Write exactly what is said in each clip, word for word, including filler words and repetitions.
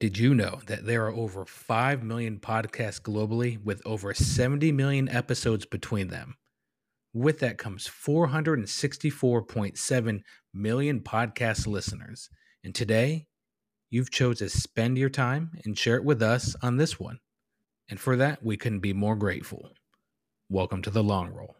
Did you know that there are over five million podcasts globally with over seventy million episodes between them? With that comes four hundred sixty-four point seven million podcast listeners. And today, you've chosen to spend your time and share it with us on this one. And for that, we couldn't be more grateful. Welcome to The Long Roll.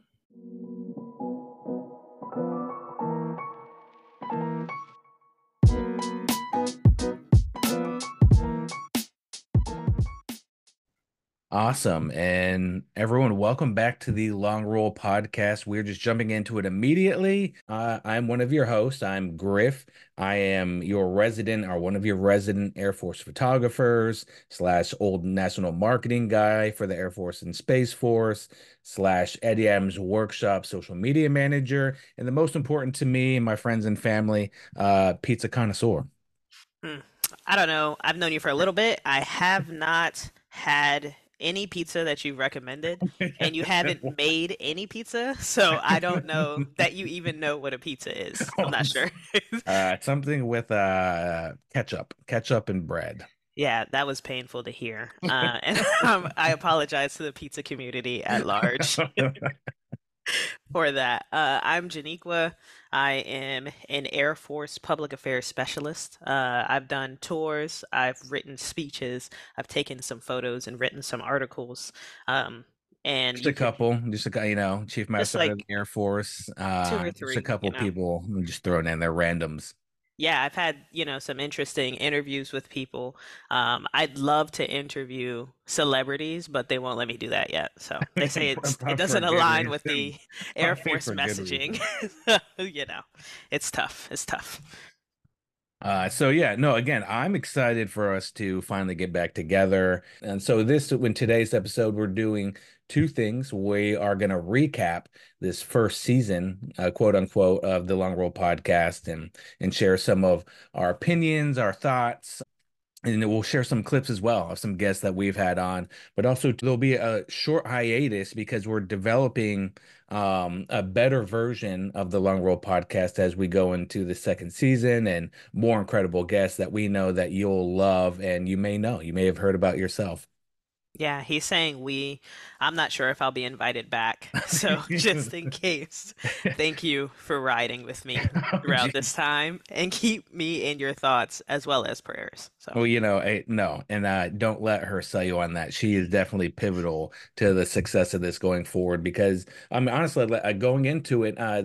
Awesome. And everyone, welcome back to the Long Roll Podcast. We're just jumping into it immediately. Uh, I'm one of your hosts. I'm Griff. I am your resident or one of your resident Air Force photographers slash old national marketing guy for the Air Force and Space Force slash Eddie Adams Workshop social media manager. And the most important to me and my friends and family, uh, pizza connoisseur. Hmm. I don't know. I've known you for a little bit. I have not had any pizza that you recommended, and you haven't made any pizza, so I don't know that you even know what a pizza is. I'm not sure. uh something with uh ketchup ketchup and bread. Yeah, that was painful to hear, uh and um, I apologize to the pizza community at large for that. uh I'm Janiqua. I am an Air Force public affairs specialist. Uh, I've done tours, I've written speeches, I've taken some photos and written some articles. Um, and just a couple, can, just a you know, Chief Master like of the Air Force, uh, two or three, just a couple you know. people just throwing in their randoms. Yeah, I've had, you know, some interesting interviews with people. Um, I'd love to interview celebrities, but they won't let me do that yet. So they say it's, it doesn't align with the Air Force messaging. You know, it's tough. It's tough. Uh, so, yeah, no, again, I'm excited for us to finally get back together. And so this, in today's episode, we're doing two things. We are going to recap this first season, uh, quote unquote, of the Long Roll Podcast and, and share some of our opinions, our thoughts. And we'll share some clips as well of some guests that we've had on, but also there'll be a short hiatus because we're developing um, a better version of the Long Roll Podcast as we go into the second season and more incredible guests that we know that you'll love and you may know, you may have heard about yourself. Yeah, he's saying we. I'm not sure if I'll be invited back. So just in case, thank you for riding with me throughout oh, this time and keep me in your thoughts as well as prayers. So. Well, you know, I, no, and uh, don't let her sell you on that. She is definitely pivotal to the success of this going forward because I mean, honestly, going into it, uh,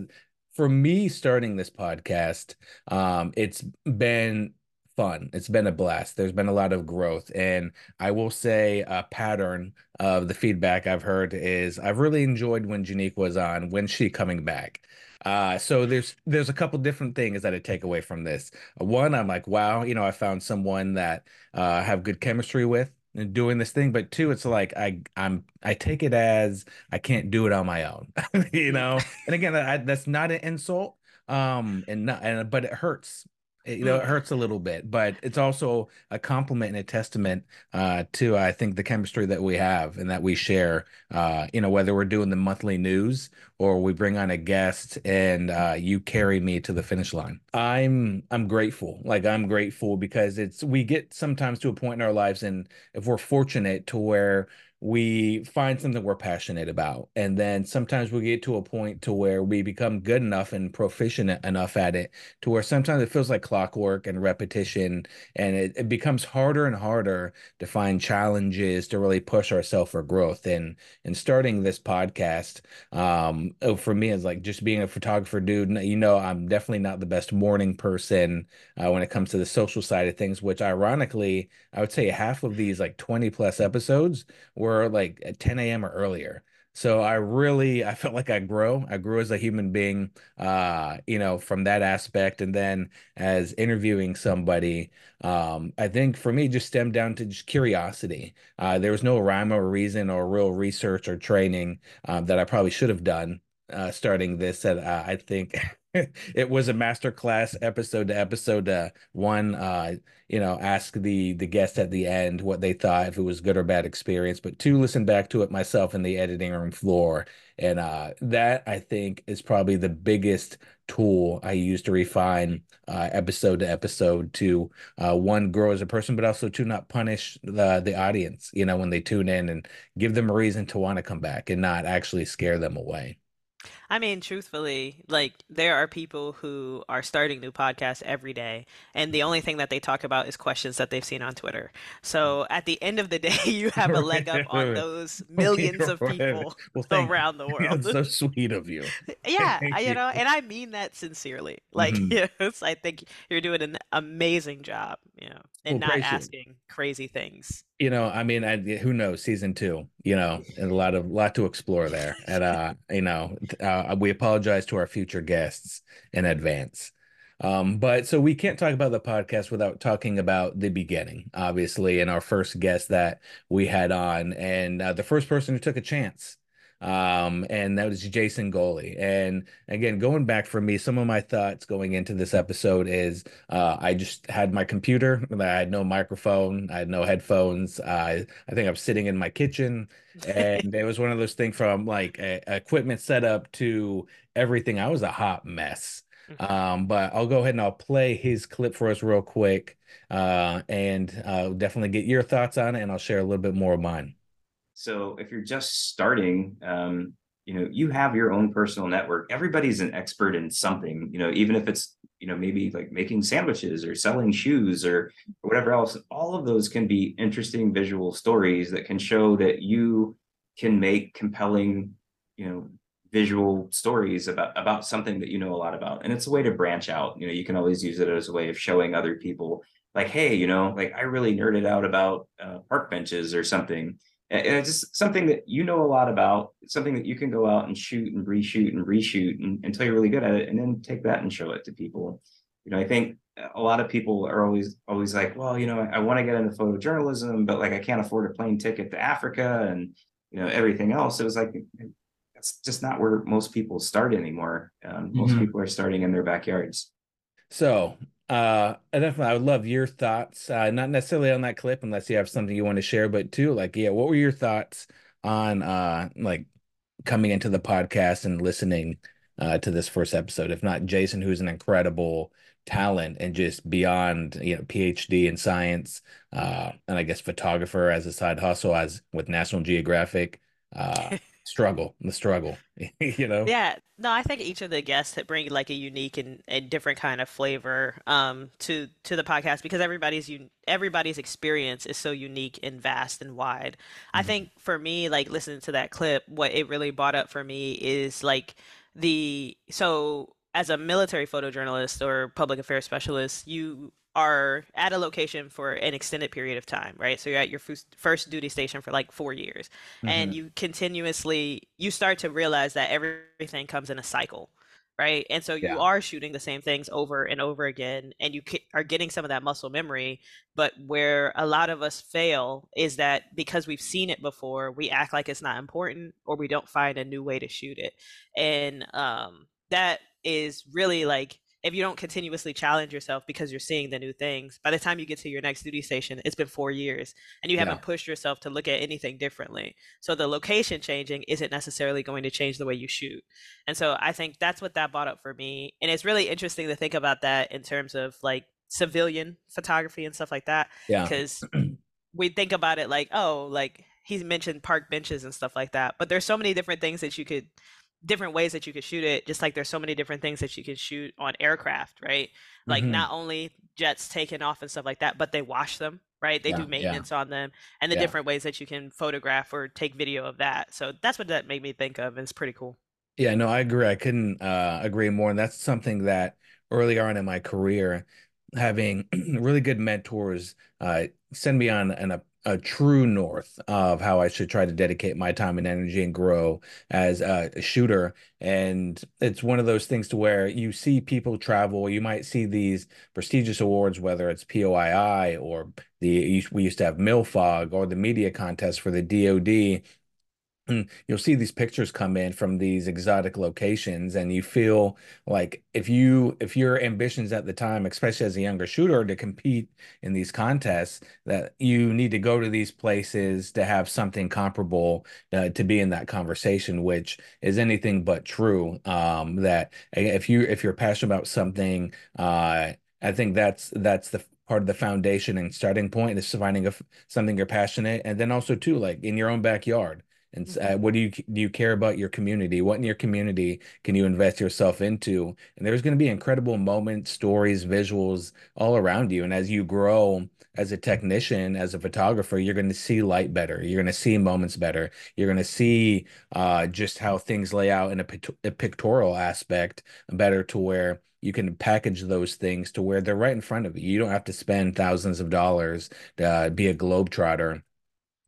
for me starting this podcast, um, it's been fun. It's been a blast. There's been a lot of growth. And I will say a pattern of the feedback I've heard is I've really enjoyed when Janique was on, when she coming back. Uh, so there's there's a couple different things that I take away from this. One, I'm like, wow, you know, I found someone that uh, have good chemistry with and doing this thing. But two, it's like I I'm I take it as I can't do it on my own, you know. And again, I, that's not an insult, um, and not, and but it hurts. It, you know, it hurts a little bit, but it's also a compliment and a testament uh, to, I think, the chemistry that we have and that we share, uh, you know, whether we're doing the monthly news or we bring on a guest and uh, you carry me to the finish line. I'm I'm grateful, like I'm grateful because it's we get sometimes to a point in our lives and if we're fortunate to where we find something we're passionate about. And then sometimes we get to a point to where we become good enough and proficient enough at it to where sometimes it feels like clockwork and repetition. And it, it becomes harder and harder to find challenges to really push ourselves for growth. And, and starting this podcast, um, for me, is like just being a photographer, dude, you know, I'm definitely not the best morning person uh, when it comes to the social side of things, which ironically, I would say half of these like twenty plus episodes were like at ten a.m. or earlier. So I really, I felt like I grow, I grew as a human being, uh, you know, from that aspect. And then as interviewing somebody, um, I think for me, just stemmed down to just curiosity. Uh, there was no rhyme or reason or real research or training uh, that I probably should have done. uh, starting this that uh, I think it was a masterclass episode to episode uh, one. Uh, you know, ask the the guest at the end what they thought, if it was good or bad experience. But two, listen back to it myself in the editing room floor, and uh, that I think is probably the biggest tool I use to refine uh, episode to episode to uh, one, grow as a person, but also to not punish the the audience. You know, when they tune in, and give them a reason to want to come back, and not actually scare them away. I mean, truthfully, like, there are people who are starting new podcasts every day, and the only thing that they talk about is questions that they've seen on Twitter. So at the end of the day, you have a leg up on those millions of people well, around you. the world. That's so sweet of you. Yeah, I, you, you know, and I mean that sincerely. Like, mm-hmm. yes, I think you're doing an amazing job, you know, and well, not asking you. crazy things. You know, I mean, I, who knows? Season two, you know, and a lot of lot to explore there. And, uh, you know, uh, we apologize to our future guests in advance. Um, but so we can't talk about the podcast without talking about the beginning, obviously, and our first guest that we had on, and uh, the first person who took a chance. Um, and that was Jason Gholi. And again, going back for me, some of my thoughts going into this episode is, uh, I just had my computer, I had no microphone, I had no headphones. Uh, I think I'm sitting in my kitchen, and it was one of those things from like a, a equipment setup to everything. I was a hot mess. Mm-hmm. Um, but I'll go ahead and I'll play his clip for us real quick. Uh, and, uh, definitely get your thoughts on it, and I'll share a little bit more of mine. So if you're just starting, um, you know, you have your own personal network. Everybody's an expert in something, you know, even if it's, you know, maybe like making sandwiches or selling shoes or, or whatever else. All of those can be interesting visual stories that can show that you can make compelling, you know, visual stories about, about something that you know a lot about. And it's a way to branch out. You know, you can always use it as a way of showing other people like, hey, you know, like I really nerded out about uh, park benches or something. And it's just something that you know a lot about, something that you can go out and shoot and reshoot and reshoot and, until you're really good at it, and then take that and show it to people. You know, I think a lot of people are always always like, well, you know, I, I want to get into photojournalism, but like I can't afford a plane ticket to Africa and, you know, everything else. It was like, that's just not where most people start anymore. Um, mm-hmm. Most people are starting in their backyards. So... Uh, I definitely, I would love your thoughts, uh, not necessarily on that clip, unless you have something you want to share, but too, like, yeah, what were your thoughts on, uh, like coming into the podcast and listening, uh, to this first episode, if not Jason, who's an incredible talent and just beyond, you know, PhD in science, uh, and I guess photographer as a side hustle, as with National Geographic, uh, struggle the struggle you know. Yeah, no, I think each of the guests that bring like a unique and, and different kind of flavor um to to the podcast, because everybody's you everybody's experience is so unique and vast and wide. Mm-hmm. I think for me, like listening to that clip, what it really brought up for me is like the so as a military photojournalist or public affairs specialist, you are at a location for an extended period of time, right? So you're at your first duty station for like four years, mm-hmm. and you continuously, you start to realize that everything comes in a cycle, right? And so yeah. you are shooting the same things over and over again, and you are getting some of that muscle memory. But where a lot of us fail is that because we've seen it before, we act like it's not important, or we don't find a new way to shoot it. And um, that is really like, if you don't continuously challenge yourself because you're seeing the new things, by the time you get to your next duty station, it's been four years and you yeah. haven't pushed yourself to look at anything differently. So the location changing isn't necessarily going to change the way you shoot. And so I think that's what that brought up for me. And it's really interesting to think about that in terms of like civilian photography and stuff like that. Yeah. Because we think about it like, oh, like he's mentioned park benches and stuff like that, but there's so many different things that you could different ways that you could shoot it, just like there's so many different things that you can shoot on aircraft, right? Like mm-hmm. not only jets taking off and stuff like that, but they wash them, right? They yeah, do maintenance yeah. on them, and the yeah. different ways that you can photograph or take video of that. So that's what that made me think of, and it's pretty cool. Yeah, no, I agree. I couldn't uh, agree more. And that's something that early on in my career, having really good mentors uh, send me on an a true north of how I should try to dedicate my time and energy and grow as a shooter. And it's one of those things to where you see people travel, you might see these prestigious awards, whether it's P O I I or the, we used to have Milfog, or the media contest for the D O D. And you'll see these pictures come in from these exotic locations, and you feel like if you if your ambitions at the time, especially as a younger shooter, to compete in these contests, that you need to go to these places to have something comparable uh, to be in that conversation, which is anything but true. Um, that if you if you're passionate about something, uh, I think that's that's the part of the foundation and starting point is finding a, something you're passionate, and then also too, like in your own backyard. And uh, what do you do you care about your community? What in your community can you invest yourself into? And there's going to be incredible moments, stories, visuals all around you. And as you grow as a technician, as a photographer, you're going to see light better. You're going to see moments better. You're going to see uh, just how things lay out in a, a pictorial aspect better, to where you can package those things to where they're right in front of you. You don't have to spend thousands of dollars to uh, be a globetrotter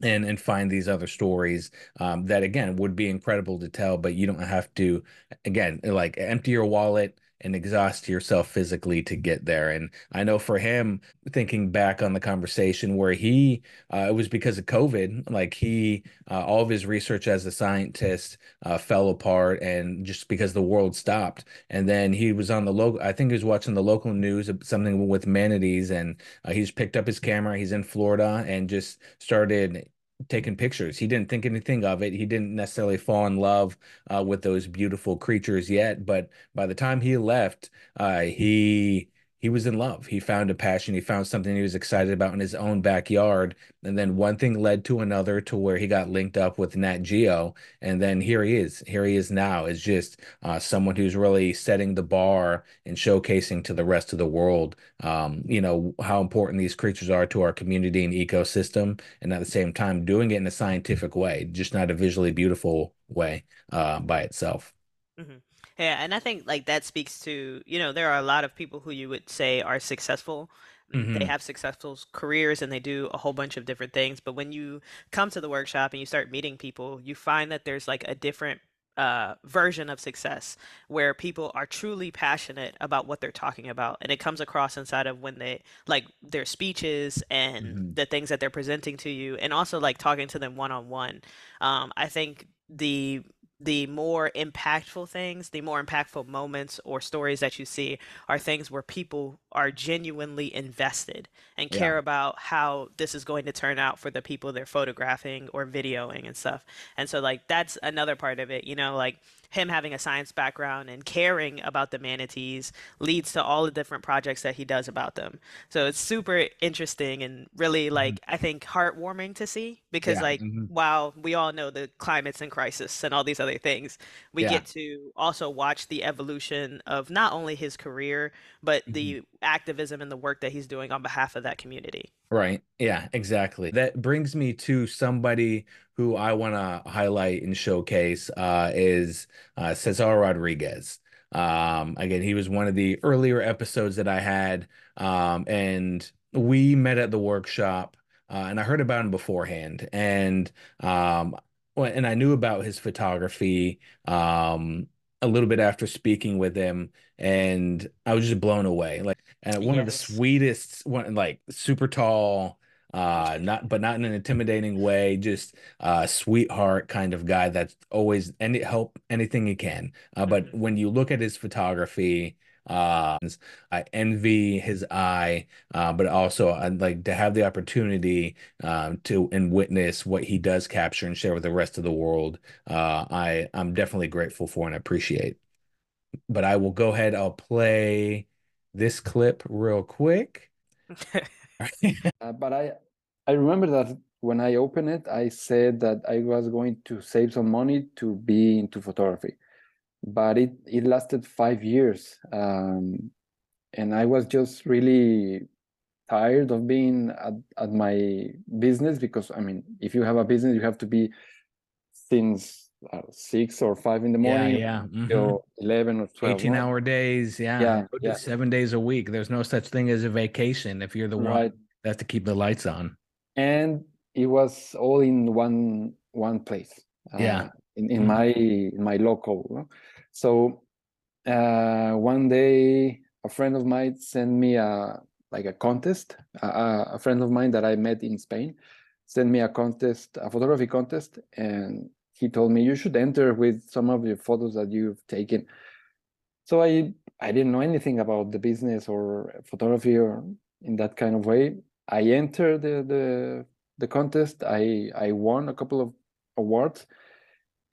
and and find these other stories um, that, again, would be incredible to tell, but you don't have to, again, like empty your wallet and exhaust yourself physically to get there. And I know for him, thinking back on the conversation where he, uh, it was because of COVID, like he, uh, all of his research as a scientist uh, fell apart, and just because the world stopped. And then he was on the local, I think he was watching the local news, something with manatees, and uh, he's picked up his camera, he's in Florida, and just started taking pictures. He didn't think anything of it. He didn't necessarily fall in love uh, with those beautiful creatures yet. But by the time he left, uh, he he was in love. He found a passion. He found something he was excited about in his own backyard. And then one thing led to another, to where he got linked up with Nat Geo. And then here he is. Here he is now. Is just uh, someone who's really setting the bar and showcasing to the rest of the world, um, you know, how important these creatures are to our community and ecosystem. And at the same time, doing it in a scientific way, just not a visually beautiful way uh, by itself. Mm-hmm. Yeah, and I think like that speaks to, you know, there are a lot of people who you would say are successful. Mm-hmm. They have successful careers and they do a whole bunch of different things. But when you come to the workshop and you start meeting people, you find that there's like a different uh, version of success where people are truly passionate about what they're talking about. And it comes across inside of when they like their speeches and mm-hmm. the things that they're presenting to you, and also like talking to them one on one. Um, I think the the more impactful things, the more impactful moments or stories that you see are things where people are genuinely invested and care yeah. about how this is going to turn out for the people they're photographing or videoing and stuff. And so like, that's another part of it, you know, like him having a science background and caring about the manatees leads to all the different projects that he does about them. So it's super interesting and really like, mm-hmm. I think heartwarming to see, because yeah. like, mm-hmm. while we all know the climate's in crisis and all these other things, we yeah. get to also watch the evolution of not only his career, but mm-hmm. the activism and the work that he's doing on behalf of that community. Right. Yeah, exactly. That brings me to somebody who I want to highlight and showcase uh, is uh, Cesar Rodriguez. Um, again, he was one of the earlier episodes that I had, um, and we met at the workshop, uh, and I heard about him beforehand, and um, and I knew about his photography um, a little bit after speaking with him, and I was just blown away. Like, and one yes. of the sweetest, one like super tall. Uh, not, but not in an intimidating way, just a sweetheart kind of guy that's always any help anything he can. Uh, but when you look at his photography, uh, I envy his eye, uh, but also I'd like to have the opportunity um, to and witness what he does capture and share with the rest of the world. Uh, I, I'm definitely grateful for and appreciate. But I will go ahead, I'll play this clip real quick. uh, but I I remember that when I opened it, I said that I was going to save some money to be into photography, but it, it lasted five years. Um, and I was just really tired of being at, at my business, because, I mean, if you have a business, you have to be since uh, six or five in the morning, yeah, yeah. Mm-hmm. till eleven or twelve. eighteen hour right? days, yeah. yeah, yeah. Seven days a week. There's no such thing as a vacation if you're the right. one. Have to keep the lights on, and it was all in one one place. Uh, yeah, in, in mm-hmm. my in my local. So uh, one day, a friend of mine sent me a like a contest. Uh, a friend of mine that I met in Spain sent me a contest, a photography contest, and he told me, you should enter with some of the photos that you've taken. So I, I didn't know anything about the business or photography or in that kind of way. I entered the, the, the contest. I, I won a couple of awards,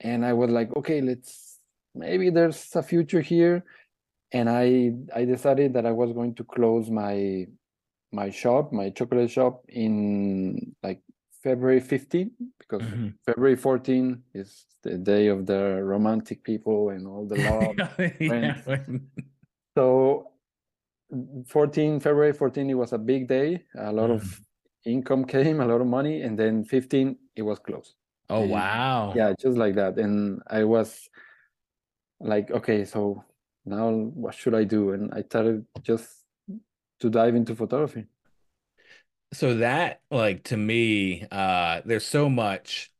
and I was like, okay, let's, maybe there's a future here. And I, I decided that I was going to close my, my shop, my chocolate shop, in like February fifteenth, because mm-hmm. February fourteenth is the day of the romantic people and all the love. yeah. So fourteen, February fourteenth, it was a big day. A lot mm. of income came, a lot of money. And then fifteen, it was closed. Oh, and, wow. Yeah, just like that. And I was like, okay, so now what should I do? And I started just to dive into photography. So that, like, to me, uh, there's so much,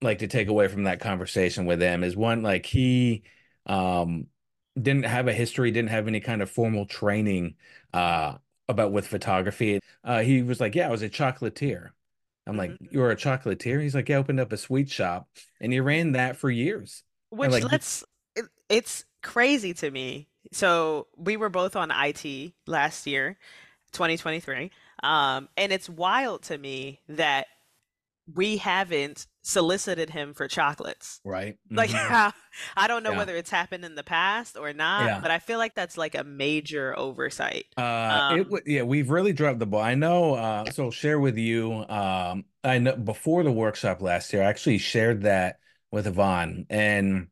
like, to take away from that conversation with him is one, like, he um, didn't have a history, didn't have any kind of formal training uh, about with photography. Uh, he was like, yeah, I was a chocolatier. I'm like, mm-hmm. you were a chocolatier? He's like, yeah, I opened up a sweet shop, and he ran that for years. Which, like, let's, it, it's crazy to me. So we were both on I T last year, twenty twenty-three, um, and it's wild to me that we haven't solicited him for chocolates. Right. Like, mm-hmm. I don't know yeah. whether it's happened in the past or not, yeah. but I feel like that's like a major oversight. Uh, um, it w- yeah, we've really dropped the ball. I know. Uh, so I'll share with you. Um, I know before the workshop last year, I actually shared that with Yvonne, and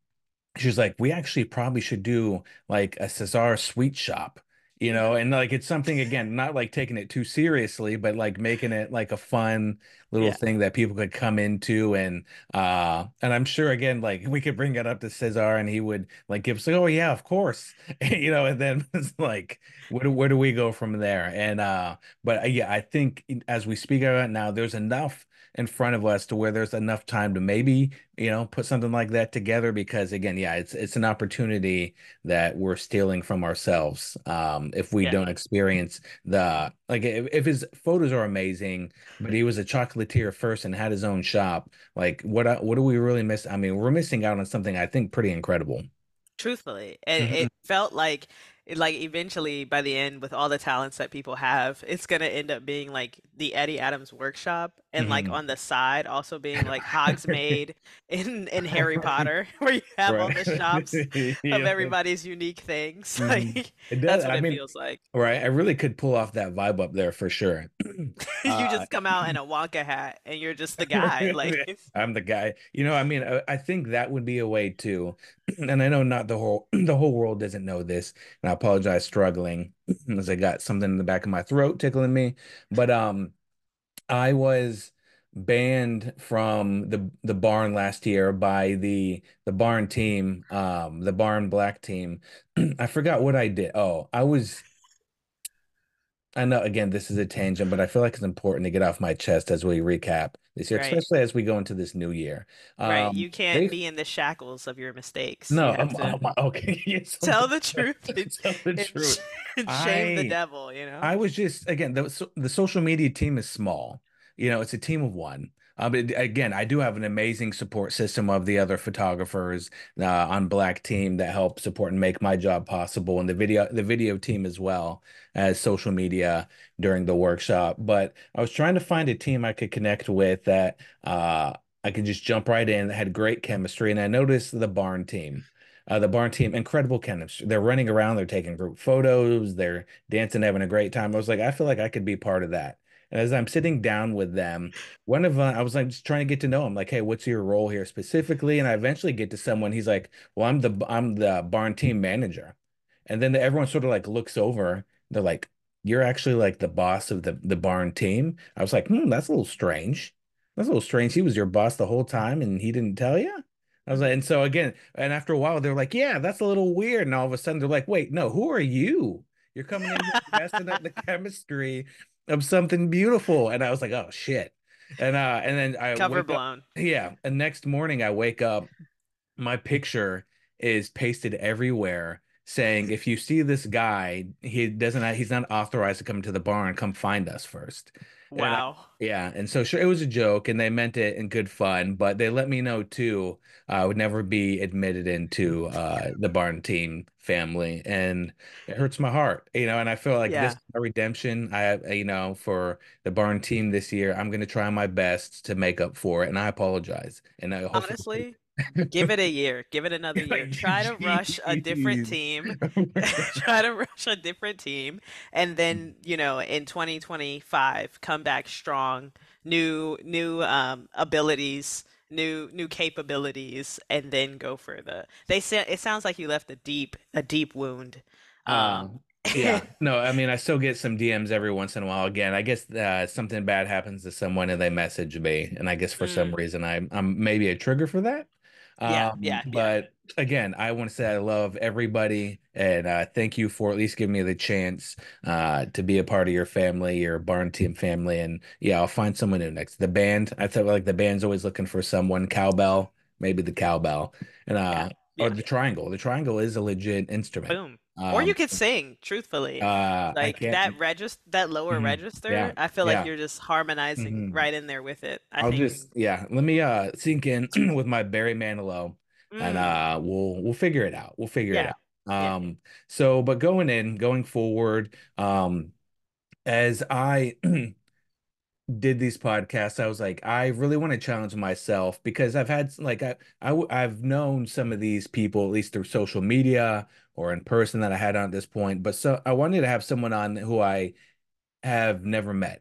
she was like, we actually probably should do like a Cesar sweet shop. You know, and like, it's something, again, not like taking it too seriously, but like making it like a fun little yeah. thing that people could come into. And uh, and I'm sure, again, like we could bring it up to Cesar and he would like give us like, oh, yeah, of course. You know, and then it's like, where do, where do we go from there? And uh, but yeah, I think as we speak about it now, there's enough in front of us to where there's enough time to maybe, you know, put something like that together, because again, yeah, it's it's an opportunity that we're stealing from ourselves um, if we yeah. don't experience the, like, if, if his photos are amazing, but he was a chocolatier first and had his own shop, like what what do we really miss? I mean, we're missing out on something I think pretty incredible. Truthfully, and it, it felt like like eventually by the end, with all the talents that people have, it's going to end up being like the Eddie Adams Workshop, and mm-hmm. like on the side also being like Hogsmeade in, in Harry Potter, where you have right. all the shops yeah. of everybody's unique things. Mm-hmm. Like, it does, that's what I it mean, feels like. Right. I really could pull off that vibe up there for sure. you uh, just come out in a Wonka hat and you're just the guy. Like, I'm the guy. You know, I mean, I, I think that would be a way too. And I know not the whole, the whole world doesn't know this. And I apologize, struggling as I got something in the back of my throat tickling me. But um, I was banned from the the barn last year by the the barn team, um, the barn black team. I forgot what I did. Oh, I was. I know, again, this is a tangent, but I feel like it's important to get off my chest as we recap this year, right. especially as we go into this new year. Um, right. You can't they... be in the shackles of your mistakes. No. You I'm, to... I'm, I'm, okay. Yes, tell I'm... the truth. Tell the truth. And shame I, the devil, you know? I was just, again, the, so, the social media team is small. You know, it's a team of one. Um, but again, I do have an amazing support system of the other photographers uh, on Black Team that help support and make my job possible, and the video the video team as well as social media during the workshop. But I was trying to find a team I could connect with that uh, I could just jump right in, that had great chemistry. And I noticed the barn team. Uh, the barn team, incredible chemistry. They're running around, they're taking group photos, they're dancing, having a great time. I was like, I feel like I could be part of that. And as I'm sitting down with them, one of them, I was like, just trying to get to know him. Like, hey, what's your role here specifically? And I eventually get to someone. He's like, well, I'm the I'm the barn team manager. And then everyone sort of like looks over. They're like, you're actually like the boss of the, the barn team. I was like, hmm, that's a little strange. That's a little strange. He was your boss the whole time and he didn't tell you. I was like, and so again, and after a while, they're like, yeah, that's a little weird. And all of a sudden they're like, wait, no, who are you? You're coming in messing up the chemistry of something beautiful. And I was like, oh shit. And uh and then I cover blown. Up, yeah. And next morning I wake up, my picture is pasted everywhere saying, if you see this guy, he doesn't, he's not authorized to come to the barn, come find us first. Wow. And I, yeah. And so sure, it was a joke and they meant it in good fun, but they let me know too, uh, I would never be admitted into uh, the Barn Team family. And it hurts my heart, you know, and I feel like yeah. this is my redemption. I, you know, for the Barn Team this year, I'm going to try my best to make up for it. And I apologize. And I honestly, give it a year. Give it another year. Try to rush a different team. Try to rush a different team. And then, you know, in twenty twenty-five, come back strong, new new um, abilities, new new capabilities, and then go further. They said it sounds like you left a deep a deep wound. Um, um yeah. No, I mean, I still get some D Ms every once in a while. Again, I guess uh, something bad happens to someone and they message me. And I guess for mm. some reason, I'm, I'm maybe a trigger for that. Yeah, um, yeah, but yeah. Again, I want to say I love everybody, and uh, thank you for at least giving me the chance uh, to be a part of your family, your Barn Team family. And yeah, I'll find someone new next. The band, I feel like the band's always looking for someone. Cowbell, maybe the cowbell, and uh, yeah, or yeah. the triangle. The triangle is a legit instrument. Boom. Um, or you could sing, truthfully, uh, like that register, that lower mm-hmm, register. Yeah, I feel yeah. like you're just harmonizing mm-hmm. right in there with it. I I'll think. just, yeah. Let me uh, sink in with my Barry Manilow, mm. and uh, we'll we'll figure it out. We'll figure yeah. it out. Um. Yeah. So, but going in, going forward, um, as I did these podcasts, I was like, I really want to challenge myself, because I've had like I, I I've known some of these people at least through social media or in person that I had on at this point. But so I wanted to have someone on who I have never met.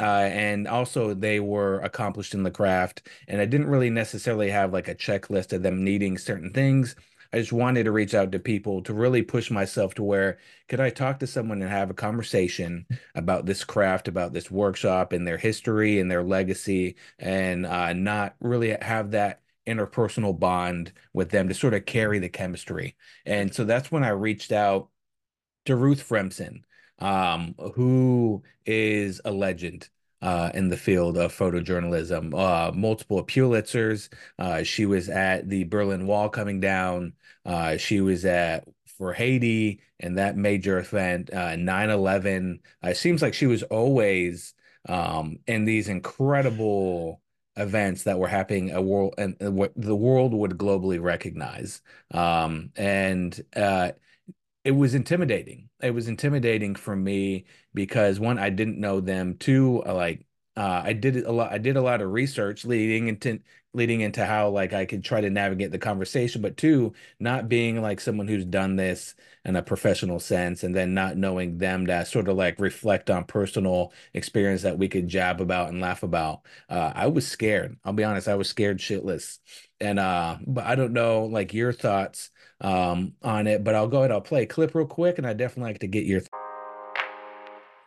Uh, and also they were accomplished in the craft. And I didn't really necessarily have like a checklist of them needing certain things. I just wanted to reach out to people to really push myself to where could I talk to someone and have a conversation about this craft, about this workshop and their history and their legacy, and uh, not really have that interpersonal bond with them to sort of carry the chemistry. And so that's when I reached out to Ruth Fremson, um, who is a legend uh, in the field of photojournalism, uh, multiple Pulitzers. Uh, she was at the Berlin Wall coming down. Uh, she was at for Haiti and that major event, uh, nine eleven. Uh, it seems like she was always um, in these incredible events that were happening a world and what the world would globally recognize. Um, and uh, it was intimidating. It was intimidating for me because one, I didn't know them. Two, like uh, I did a lot. I did a lot of research leading into leading into how like I could try to navigate the conversation. But two, not being like someone who's done this in a professional sense, and then not knowing them to sort of like reflect on personal experience that we could jab about and laugh about. Uh, I was scared. I'll be honest. I was scared shitless. And, uh, but I don't know like your thoughts um, on it, but I'll go ahead. I'll play a clip real quick. And I definitely like to get your thoughts.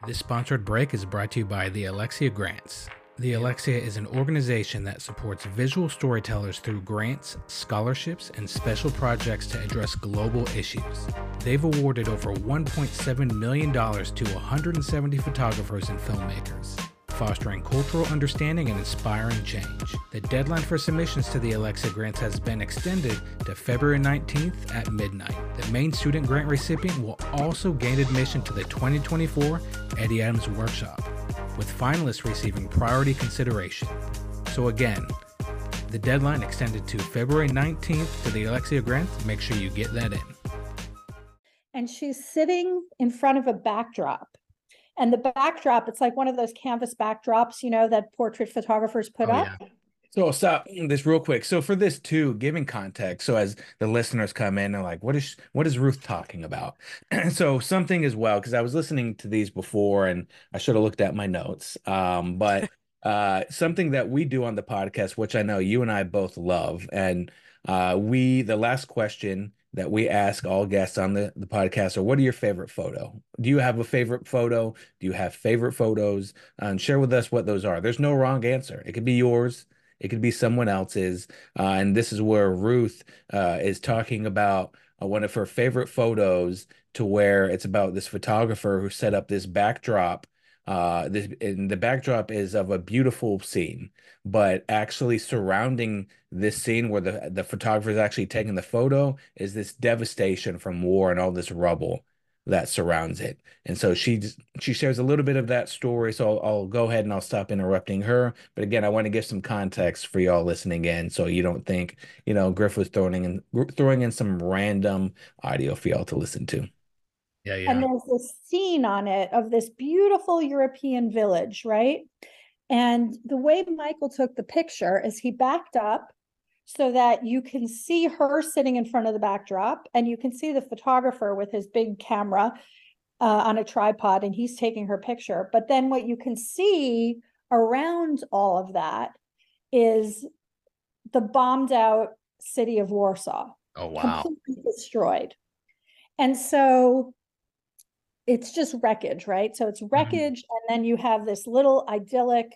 This sponsored break is brought to you by the Alexia Grants. The Alexia is an organization that supports visual storytellers through grants, scholarships, and special projects to address global issues. They've awarded over one point seven million dollars to one hundred seventy photographers and filmmakers, fostering cultural understanding and inspiring change. The deadline for submissions to the Alexia Grants has been extended to February nineteenth at midnight. The main student grant recipient will also gain admission to the twenty twenty-four Eddie Adams Workshop, with finalists receiving priority consideration. So again, the deadline extended to February nineteenth to the Alexia Grant. Make sure you get that in. And she's sitting in front of a backdrop. And the backdrop, it's like one of those canvas backdrops, you know, that portrait photographers put oh, up. Yeah. So I'll stop this real quick. So for this too, giving context, so as the listeners come in, they're like, what is she, what is Ruth talking about? And so something as well, because I was listening to these before and I should have looked at my notes, um, but uh, something that we do on the podcast, which I know you and I both love. And uh, we, the last question that we ask all guests on the, the podcast are, what are your favorite photo? Do you have a favorite photo? Do you have favorite photos? And share with us what those are. There's no wrong answer. It could be yours. It could be someone else's. Uh, and this is where Ruth uh, is talking about uh, one of her favorite photos, to where it's about this photographer who set up this backdrop Uh, this, and the backdrop is of a beautiful scene, but actually surrounding this scene where the, the photographer is actually taking the photo is this devastation from war and all this rubble that surrounds it. And so she she shares a little bit of that story. So I'll, I'll go ahead and I'll stop interrupting her. But again, I want to give some context for y'all listening in, so you don't think, you know, Griff was throwing in throwing in some random audio for y'all to listen to. Yeah, yeah. And there's this scene on it of this beautiful European village, right? And the way Michael took the picture is he backed up so that you can see her sitting in front of the backdrop, and you can see the photographer with his big camera uh, on a tripod, and he's taking her picture. But then what you can see around all of that is the bombed out city of Warsaw. Oh, wow. Completely destroyed. And so it's just wreckage, right? So it's wreckage. Mm-hmm. And then you have this little idyllic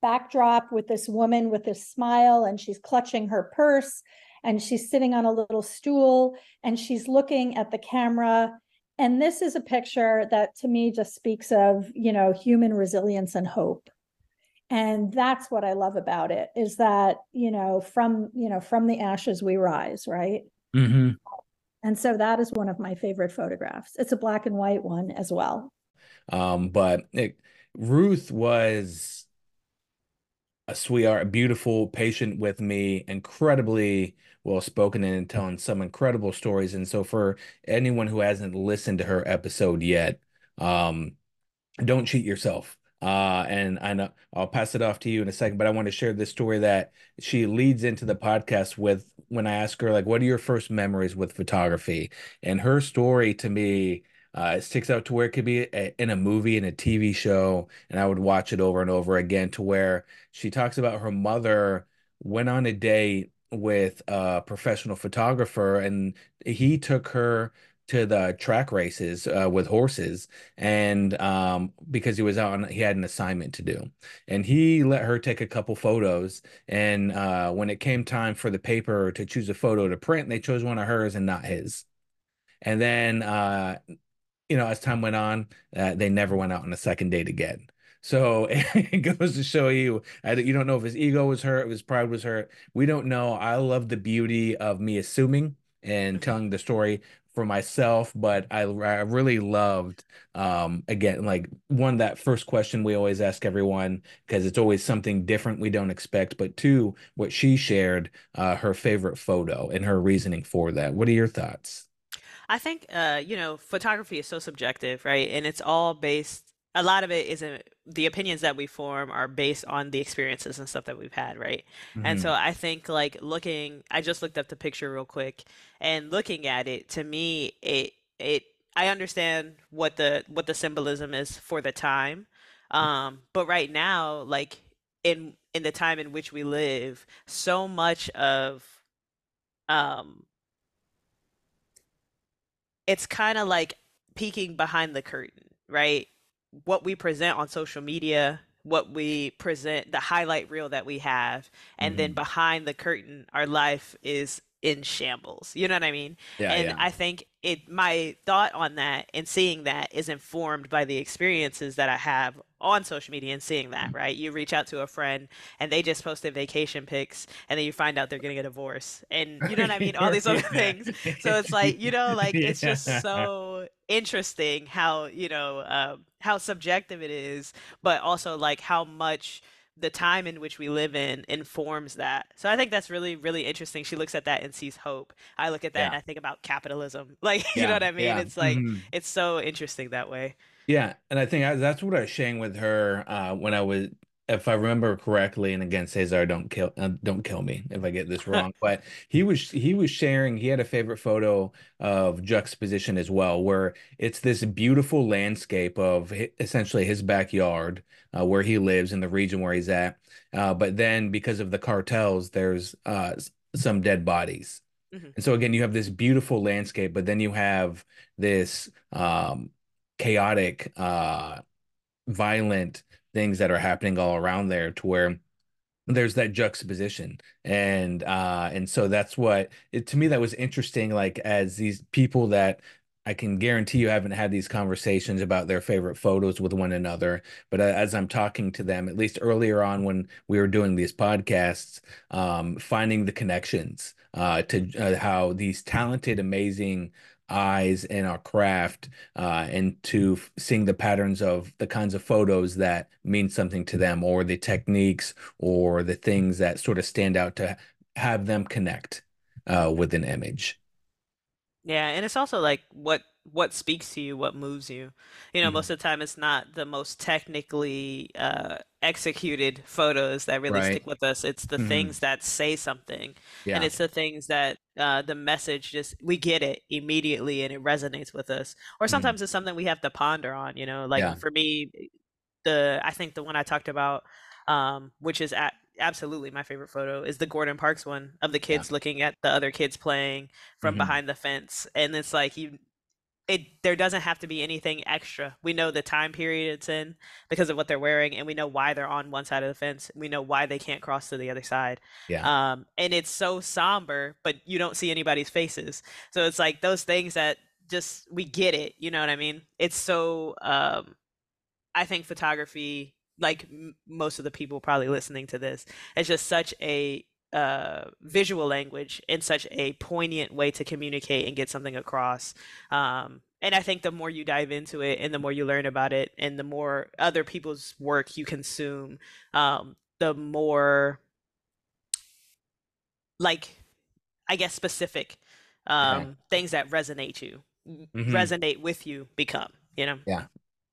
backdrop with this woman with this smile, and she's clutching her purse, and she's sitting on a little stool, and she's looking at the camera. And this is a picture that to me just speaks of, you know, human resilience and hope. And that's what I love about it, is that, you know, from, you know, from the ashes we rise, right? Mm-hmm. And so that is one of my favorite photographs. It's a black and white one as well. Um, but it, Ruth was a sweetheart, beautiful, patient with me, incredibly well-spoken and telling some incredible stories. And so for anyone who hasn't listened to her episode yet, um, don't cheat yourself. Uh, and I know I'll pass it off to you in a second, but I want to share this story that she leads into the podcast with, when I ask her, like, what are your first memories with photography? And her story to me, uh, it sticks out to where it could be a, in a movie, in a T V show, and I would watch it over and over again, to where she talks about her mother went on a date with a professional photographer, and he took her to the track races uh, with horses, and um, because he was out on, he had an assignment to do, and he let her take a couple photos. And uh, when it came time for the paper to choose a photo to print, they chose one of hers and not his. And then, uh, you know, as time went on, uh, they never went out on a second date again. So it goes to show you, you don't know if his ego was hurt, if his pride was hurt. We don't know. I love the beauty of me assuming and telling the story for myself, but I, I really loved, um, again, like one, that first question we always ask everyone, because it's always something different we don't expect, but two, what she shared, uh, her favorite photo and her reasoning for that. What are your thoughts? I think, uh, you know, photography is so subjective, right? And it's all based, a lot of it isn't, the opinions that we form are based on the experiences and stuff that we've had, right? Mm-hmm. And so I think, like, looking, I just looked up the picture real quick, and looking at it, to me, it it I understand what the what the symbolism is for the time, um, but right now, like in in the time in which we live, so much of, um, it's kind of like peeking behind the curtain, right? What we present on social media, what we present, the highlight reel that we have, and mm-hmm. then behind the curtain, our life is in shambles. You know what I mean? Yeah, and yeah. I think it, my thought on that and seeing that is informed by the experiences that I have on social media and seeing that, mm-hmm. right? You reach out to a friend and they just posted vacation pics, and then you find out they're getting a divorce, and you know what I mean? All these other things. So it's like, you know, like it's just so interesting how, you know, uh, how subjective it is, but also like how much the time in which we live in informs that. So I think that's really, really interesting. She looks at that and sees hope. I look at that yeah. and I think about capitalism. Like, yeah, you know what I mean? Yeah. It's like, mm-hmm. it's so interesting that way. Yeah. And I think I, that's what I was sharing with her uh, when I was, if I remember correctly, and again, Cesar, don't kill, uh, don't kill me if I get this wrong, but he was, he was sharing, he had a favorite photo of juxtaposition as well, where it's this beautiful landscape of essentially his backyard, uh, where he lives in the region where he's at. Uh, but then because of the cartels, there's uh, some dead bodies. Mm-hmm. And so again, you have this beautiful landscape, but then you have this um, chaotic, uh, violent things that are happening all around there, to where there's that juxtaposition. And uh, and so that's what, it, to me, that was interesting. Like, as these people that I can guarantee you haven't had these conversations about their favorite photos with one another. But as I'm talking to them, at least earlier on when we were doing these podcasts, um, finding the connections uh, to uh, how these talented, amazing eyes in our craft uh, and to seeing the patterns of the kinds of photos that mean something to them, or the techniques or the things that sort of stand out to have them connect uh, with an image. Yeah, and it's also like what what speaks to you, what moves you. You know, mm-hmm. most of the time it's not the most technically uh, executed photos that really right. stick with us. It's the mm-hmm. things that say something, yeah. and it's the things that uh, the message just, we get it immediately and it resonates with us. Or sometimes mm-hmm. it's something we have to ponder on. You know, like yeah. for me, the I think the one I talked about, um, which is at. absolutely my favorite photo, is the Gordon Parks one of the kids yeah. looking at the other kids playing from mm-hmm. behind the fence. And it's like, you, it, there doesn't have to be anything extra. We know the time period it's in because of what they're wearing, and we know why they're on one side of the fence. We know why they can't cross to the other side. Yeah. Um, and it's so somber, but you don't see anybody's faces. So it's like those things that just, we get it. You know what I mean? It's so, um, I think photography, like most of the people probably listening to this, it's just such a uh, visual language and such a poignant way to communicate and get something across. Um, and I think the more you dive into it and the more you learn about it and the more other people's work you consume, um, the more, like, I guess, specific um, okay. things that resonate you, mm-hmm. resonate with you become, you know? Yeah,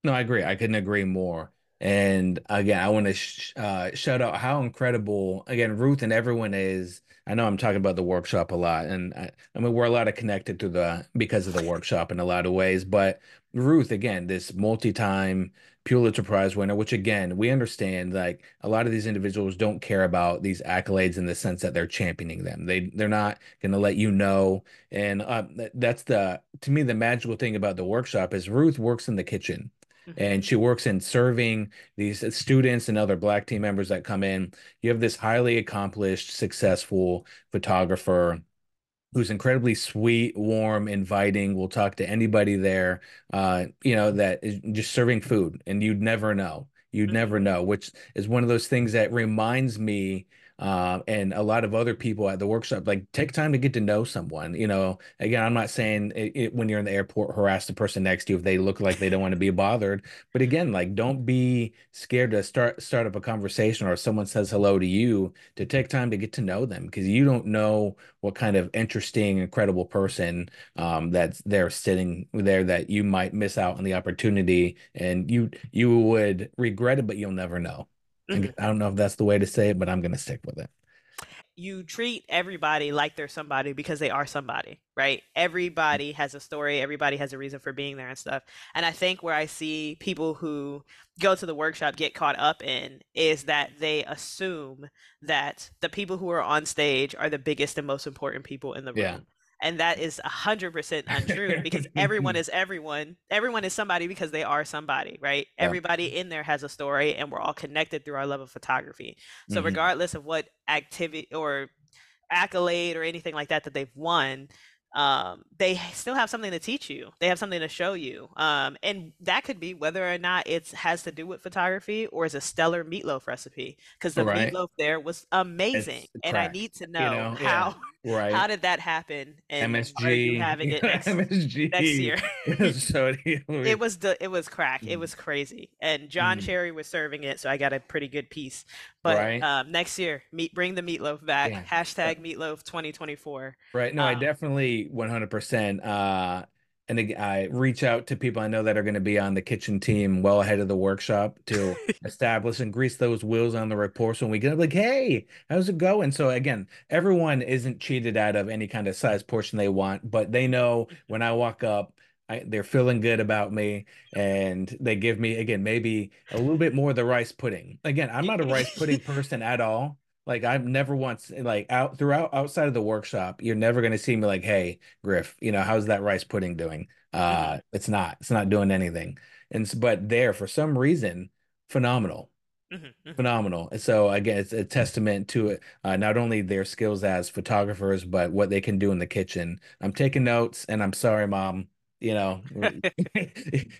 no, I agree. I couldn't agree more. And again, I want to sh uh, shout out how incredible, again, Ruth and everyone is. I know I'm talking about the workshop a lot, and I, I mean, we're a lot of connected to the, because of the workshop in a lot of ways, but Ruth, again, this multi-time Pulitzer Prize winner, which again, we understand, like, a lot of these individuals don't care about these accolades in the sense that they're championing them. They, they're not going to let you know. And uh, that's the, to me, the magical thing about the workshop is Ruth works in the kitchen. And she works in serving these students and other Black Team members that come in. You have this highly accomplished, successful photographer who's incredibly sweet, warm, inviting, will talk to anybody there, uh, you know, that is just serving food. And you'd never know. You'd never know, which is one of those things that reminds me Uh, and a lot of other people at the workshop, like, take time to get to know someone. You know, again, I'm not saying it, it, when you're in the airport, harass the person next to you if they look like they don't want to be bothered. But again, like, don't be scared to start start up a conversation, or if someone says hello to you, to take time to get to know them, because you don't know what kind of interesting, incredible person um, that's there sitting there that you might miss out on the opportunity, and you you would regret it, but you'll never know. I don't know if that's the way to say it, but I'm going to stick with it. You treat everybody like they're somebody, because they are somebody, right? Everybody has a story. Everybody has a reason for being there and stuff. And I think where I see people who go to the workshop get caught up in is that they assume that the people who are on stage are the biggest and most important people in the room. Yeah. And that is one hundred percent untrue, because everyone is everyone. Everyone is somebody because they are somebody, right? Yeah. Everybody in there has a story, and we're all connected through our love of photography. So mm-hmm. regardless of what activity or accolade or anything like that that they've won, um, they still have something to teach you. They have something to show you. Um, and that could be whether or not it has to do with photography or is a stellar meatloaf recipe, because the right. meatloaf there was amazing. And I need to know, you know? how, yeah. right. how did that happen? And M S G. Are you having it next, M S G. next year? it was, it was crack. It was crazy. And John mm. Cherry was serving it. So I got a pretty good piece, but, right. um, next year, meet, bring the meatloaf back, yeah. hashtag meatloaf twenty twenty-four. Right. No, um, I definitely, one hundred percent. Uh, and I reach out to people I know that are going to be on the kitchen team well ahead of the workshop to establish and grease those wheels on the reports when we get up, like, hey, how's it going? So again, everyone isn't cheated out of any kind of size portion they want, but they know when I walk up, I, they're feeling good about me, and they give me, again, maybe a little bit more of the rice pudding. Again, I'm not a rice pudding person at all. Like, I've never once, like, out throughout outside of the workshop, you're never going to see me like, hey, Griff, you know, how's that rice pudding doing? Uh, it's not, it's not doing anything. And but there, for some reason, phenomenal, mm-hmm. phenomenal. And so again, it's a testament to uh, not only their skills as photographers, but what they can do in the kitchen. I'm taking notes, and I'm sorry, Mom. you know,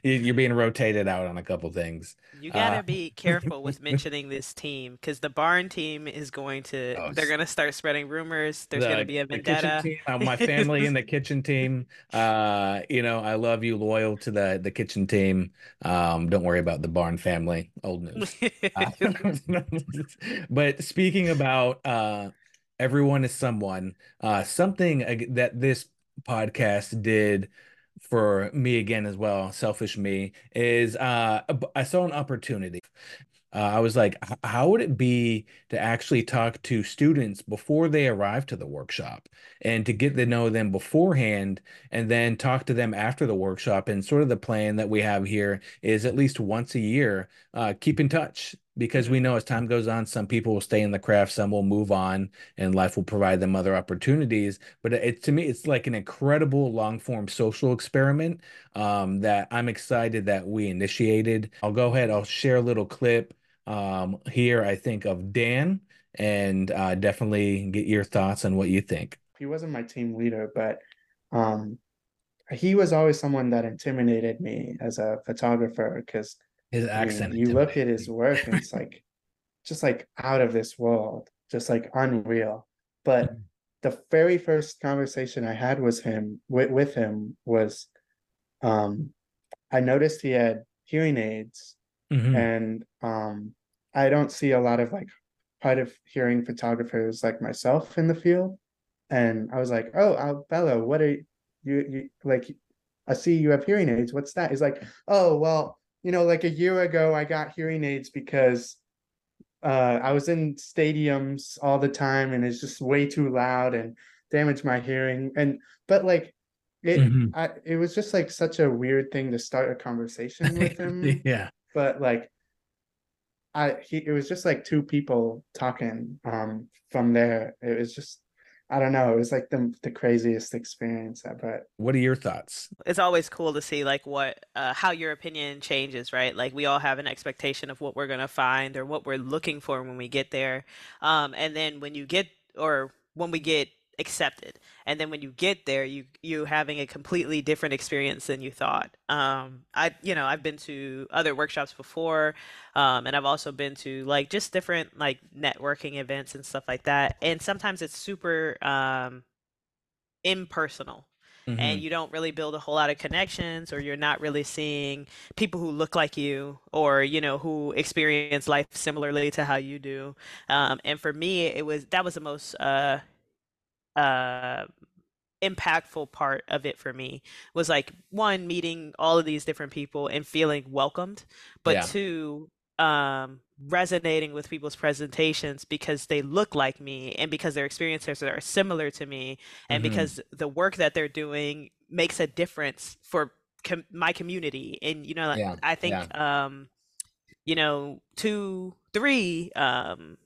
you're being rotated out on a couple things. You gotta uh, be careful with mentioning this team, because the barn team is going to, oh, they're gonna start spreading rumors. There's the, gonna be a vendetta. Team, uh, my family in the kitchen team. Uh, you know, I love you, loyal to the the kitchen team. Um, don't worry about the barn family. Old news. Uh, but speaking about uh, everyone is someone, uh, something that this podcast did for me again as well, selfish me, is uh I saw an opportunity. uh, I was like, how would it be to actually talk to students before they arrive to the workshop and to get to know them beforehand, and then talk to them after the workshop? And sort of the plan that we have here is at least once a year, uh keep in touch, because we know as time goes on, some people will stay in the craft, some will move on, and life will provide them other opportunities. But it, to me, it's like an incredible long-form social experiment um, that I'm excited that we initiated. I'll go ahead, I'll share a little clip um, here, I think, of Dan, and uh, definitely get your thoughts on what you think. He wasn't my team leader, but um, he was always someone that intimidated me as a photographer, because his accent. I mean, you look at his work and it's like, just like out of this world, just like unreal. But mm-hmm. the very first conversation I had was him with, with him was, um, I noticed he had hearing aids, mm-hmm. and um, I don't see a lot of like hard of hearing photographers like myself in the field. And I was like, oh, Albello, what are you, you, you like? I see you have hearing aids. What's that? He's like, oh, well, you know, like a year ago, I got hearing aids because uh, I was in stadiums all the time, and it's just way too loud and damaged my hearing. And but like it, mm-hmm. I, it was just like such a weird thing to start a conversation with him. Yeah. But like, I he it was just like two people talking. Um, from there, it was just, I don't know. It was like the the craziest experience, I bet. What are your thoughts? It's always cool to see like what, uh, how your opinion changes, right? Like we all have an expectation of what we're going to find or what we're looking for when we get there. Um, and then when you get, or when we get accepted, and then when you get there, you, you having a completely different experience than you thought. Um, I, you know, I've been to other workshops before, um, and I've also been to like just different like networking events and stuff like that. And sometimes it's super um, impersonal, mm-hmm. and you don't really build a whole lot of connections, or you're not really seeing people who look like you, or, you know, who experience life similarly to how you do. Um, and for me, it was, that was the most uh, uh, impactful part of it for me, was like, one, meeting all of these different people and feeling welcomed, but yeah. two, um, resonating with people's presentations because they look like me, and because their experiences are similar to me, and mm-hmm. because the work that they're doing makes a difference for com- my community. And, you know, yeah. I think, yeah. um, you know, two, three, um,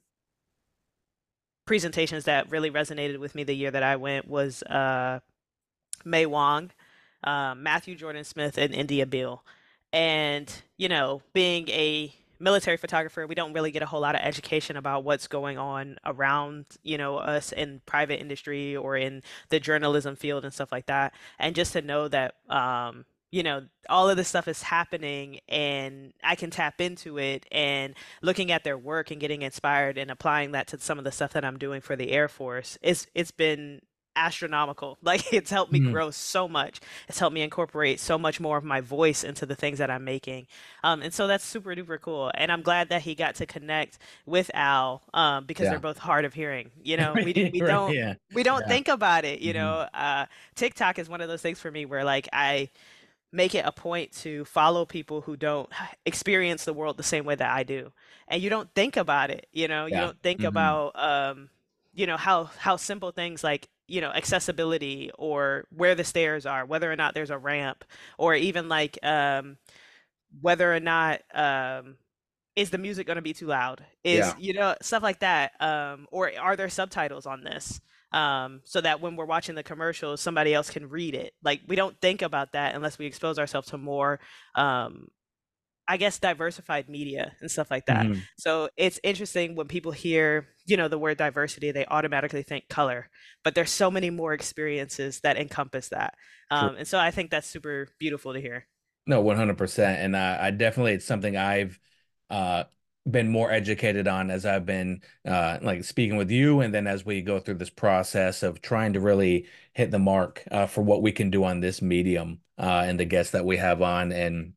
presentations that really resonated with me the year that I went was uh, May Wong, uh, Matthew Jordan Smith, and India Beale. And, you know, being a military photographer, we don't really get a whole lot of education about what's going on around, you know, us in private industry or in the journalism field and stuff like that. And just to know that, um, you know, all of this stuff is happening and I can tap into it, and looking at their work and getting inspired and applying that to some of the stuff that I'm doing for the Air Force, it's it's been astronomical. Like, it's helped me mm-hmm. grow so much. It's helped me incorporate so much more of my voice into the things that I'm making. Um, and so that's super duper cool. And I'm glad that he got to connect with Al, um, because yeah. they're both hard of hearing. You know, we, do, we don't, yeah. we don't yeah. think about it. You mm-hmm. know, uh, TikTok is one of those things for me where like I make it a point to follow people who don't experience the world the same way that I do. And you don't think about it, you know, yeah. you don't think mm-hmm. about, um, you know, how, how simple things like, you know, accessibility, or where the stairs are, whether or not there's a ramp, or even like, um, whether or not, um, is the music going to be too loud? Is, yeah. you know, stuff like that. Um, or are there subtitles on this? Um, so that when we're watching the commercials, somebody else can read it. Like, we don't think about that unless we expose ourselves to more, um, I guess, diversified media and stuff like that. Mm-hmm. So it's interesting when people hear, you know, the word diversity, they automatically think color, but there's so many more experiences that encompass that. Um, sure. And so I think that's super beautiful to hear. No, one hundred percent. And uh, I definitely, it's something I've uh, been more educated on as I've been uh, like speaking with you. And then as we go through this process of trying to really hit the mark uh, for what we can do on this medium uh, and the guests that we have on. And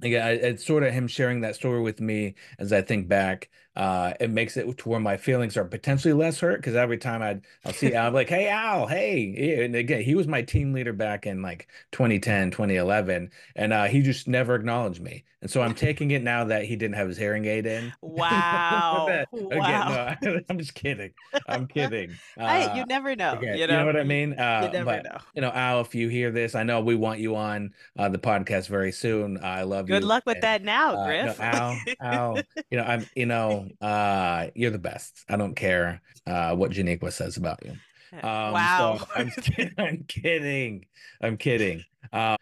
yeah, it's sort of him sharing that story with me as I think back. Uh, it makes it to where my feelings are potentially less hurt, because every time I'd, I'll see Al, I'm like, hey, Al, hey. And again, he was my team leader back in like twenty ten, twenty eleven, and uh, he just never acknowledged me. And so I'm taking it now that he didn't have his hearing aid in. Wow. That, wow. Again, no, I'm just kidding. I'm kidding. Uh, hey, you never know. Again, you know. You know what I mean? Uh, you never but, know. You know, Al, if you hear this, I know we want you on uh, the podcast very soon. Uh, I love Good you. Good luck with and, that now, Griff. Uh, no, Al, Al, you know, I'm, you know, uh, you're the best. I don't care uh, what Janiqua says about you. Um, wow. So I'm, I'm kidding. I'm kidding. Uh,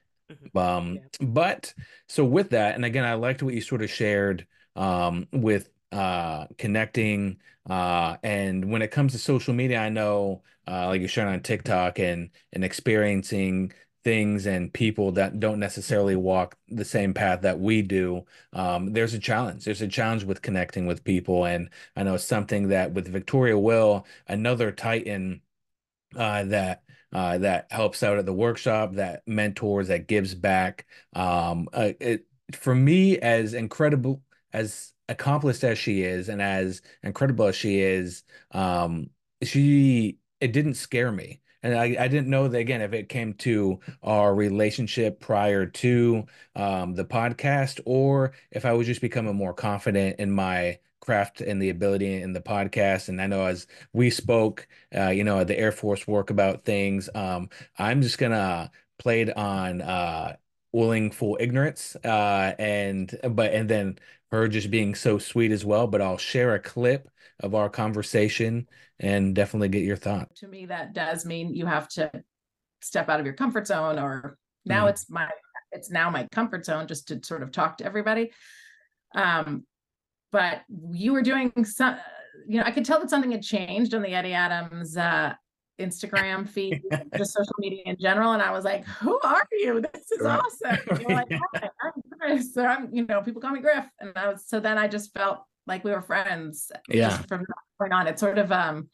um, but so with that, and again, I liked what you sort of shared um, with uh, connecting. Uh, and when it comes to social media, I know uh, like you're sharing on TikTok and and experiencing things and people that don't necessarily walk the same path that we do. Um, there's a challenge. There's a challenge with connecting with people. And I know something that with Victoria Will, another Titan uh, that uh, that helps out at the workshop, that mentors, that gives back. Um, uh, it, for me, as incredible, as accomplished as she is and as incredible as she is, um, she it didn't scare me. And I, I didn't know that, again, if it came to our relationship prior to um, the podcast, or if I was just becoming more confident in my craft and the ability in the podcast. And I know as we spoke, uh, you know, at the Air Force work about things, um, I'm just going to play it on uh, willful ignorance. Uh, and but and then her just being so sweet as well. But I'll share a clip of our conversation and definitely get your thought. To me, that does mean you have to step out of your comfort zone, or now mm-hmm. it's my, it's now my comfort zone just to sort of talk to everybody. Um, but you were doing some, you know, I could tell that something had changed on the Eddie Adams uh, Instagram feed, just social media in general. And I was like, who are you? This is right. awesome. And you're like, hi, I'm Chris, or I'm, you know, people call me Griff. And I was, so then I just felt like we were friends. Yeah. Just from that point on, it's sort of um,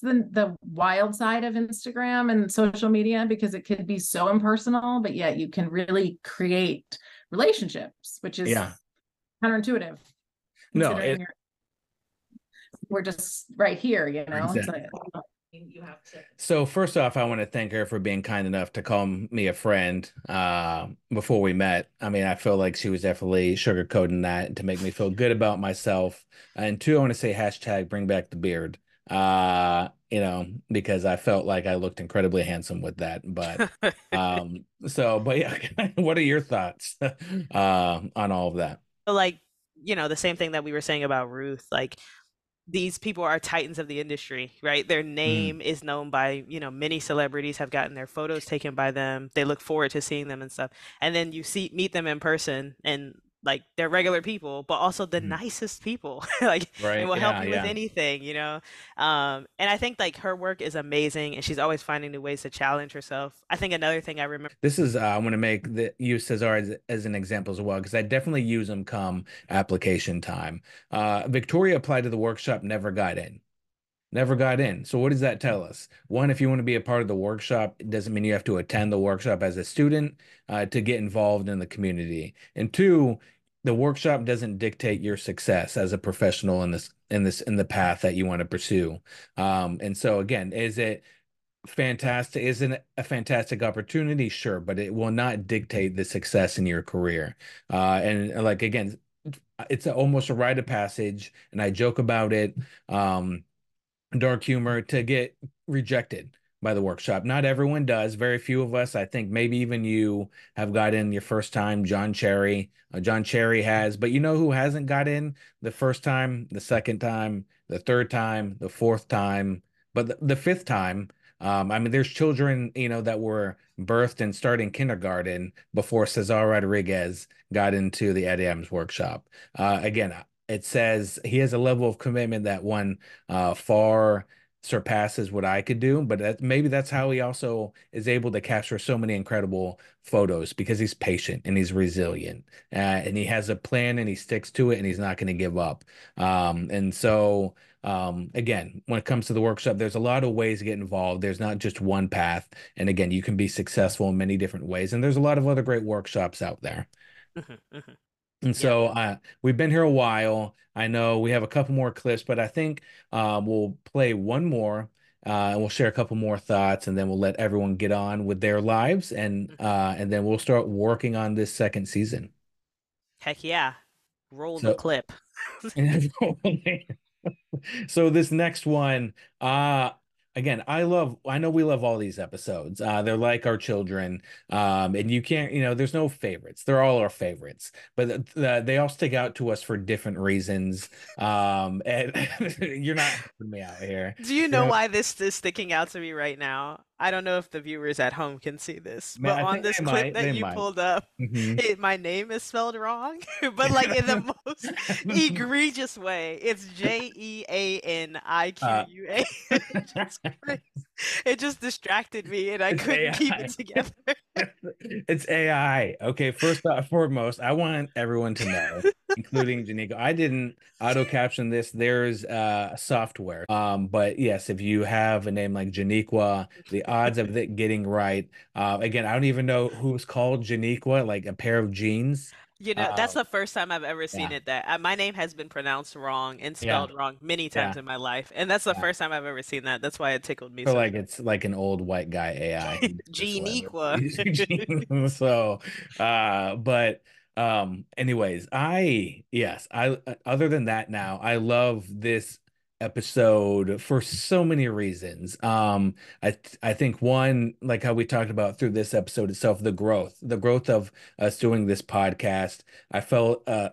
the, the wild side of Instagram and social media, because it could be so impersonal, but yet you can really create relationships, which is yeah. counterintuitive. No, it, we're just right here, you know. Exactly. It's like, you have to. So first off, I want to thank her for being kind enough to call me a friend uh, before we met. I mean, I feel like she was definitely sugarcoating that to make me feel good about myself. And two, I want to say hashtag bring back the beard, uh, you know, because I felt like I looked incredibly handsome with that. But um, so, but yeah, what are your thoughts uh, on all of that? Like, you know, the same thing that we were saying about Ruth, like, these people are titans of the industry, right? Their name mm. is known by, you know, many celebrities have gotten their photos taken by them. They look forward to seeing them and stuff. And then you see, meet them in person and like they're regular people, but also the mm. nicest people, like right. it will yeah, help you yeah. with anything, you know? Um, and I think like her work is amazing and she's always finding new ways to challenge herself. I think another thing I remember. This is, uh, I want to make the use Cesar as, as an example as well, because I definitely use them come application time. Uh, Victoria applied to the workshop, never got in. Never got in. So what does that tell us? One, if you want to be a part of the workshop, it doesn't mean you have to attend the workshop as a student uh, to get involved in the community. And two, the workshop doesn't dictate your success as a professional in this, in this, in the path that you want to pursue. Um, and so again, is it fantastic? Is it a fantastic opportunity? Sure. But it will not dictate the success in your career. Uh, and like, again, it's a, almost a rite of passage, and I joke about it, um, dark humor, to get rejected by the workshop. Not everyone does. Very few of us. I think maybe even you have got in your first time. John Cherry. Uh, John Cherry has. But you know who hasn't got in the first time, the second time, the third time, the fourth time, but the, the fifth time? Um, I mean, there's children, you know, that were birthed and starting kindergarten before Cesar Rodriguez got into the Eddie Adams Workshop. Uh, again, it says he has a level of commitment that one uh, far surpasses what I could do, but that, maybe that's how he also is able to capture so many incredible photos, because he's patient and he's resilient, uh, and he has a plan and he sticks to it and he's not going to give up. Um, and so, um, again, when it comes to the workshop, there's a lot of ways to get involved. There's not just one path. And again, you can be successful in many different ways. And there's a lot of other great workshops out there. Mm-hmm, mm-hmm. And yeah. so uh, we've been here a while. I know we have a couple more clips, but I think uh, we'll play one more uh, and we'll share a couple more thoughts, and then we'll let everyone get on with their lives. And, uh, and then we'll start working on this second season. Heck yeah. Roll so, the clip. So this next one, uh, again, I love, I know we love all these episodes. Uh, they're like our children. Um, and you can't, you know, there's no favorites. They're all our favorites, but th th they all stick out to us for different reasons. Um, and you're not helping me out here. Do you know, you know why this is sticking out to me right now? I don't know if the viewers at home can see this, but I on this clip might, that you might. pulled up, mm-hmm. it, my name is spelled wrong, but like in the most egregious way. It's J E A N I Q U A. Uh, it, just, it just distracted me and I couldn't A I. Keep it together. It's A I. Okay, first and foremost, I want everyone to know, including Janiqua, I didn't auto caption this. There's uh, software. Um, but yes, if you have a name like Janiqua, the odds of it getting right. Uh, again, I don't even know who's called Janiqua, like a pair of jeans. You know, uh, that's the first time I've ever seen yeah. it. That uh, my name has been pronounced wrong and spelled yeah. wrong many times yeah. in my life. And that's the yeah. first time I've ever seen that. That's why it tickled me. So, so like, much. It's like an old white guy A I. Janiqua. So, uh, but um, anyways, I, yes, I, other than that now, I love this episode for so many reasons. um i th i think one, like how we talked about through this episode itself, the growth the growth of us doing this podcast. I felt uh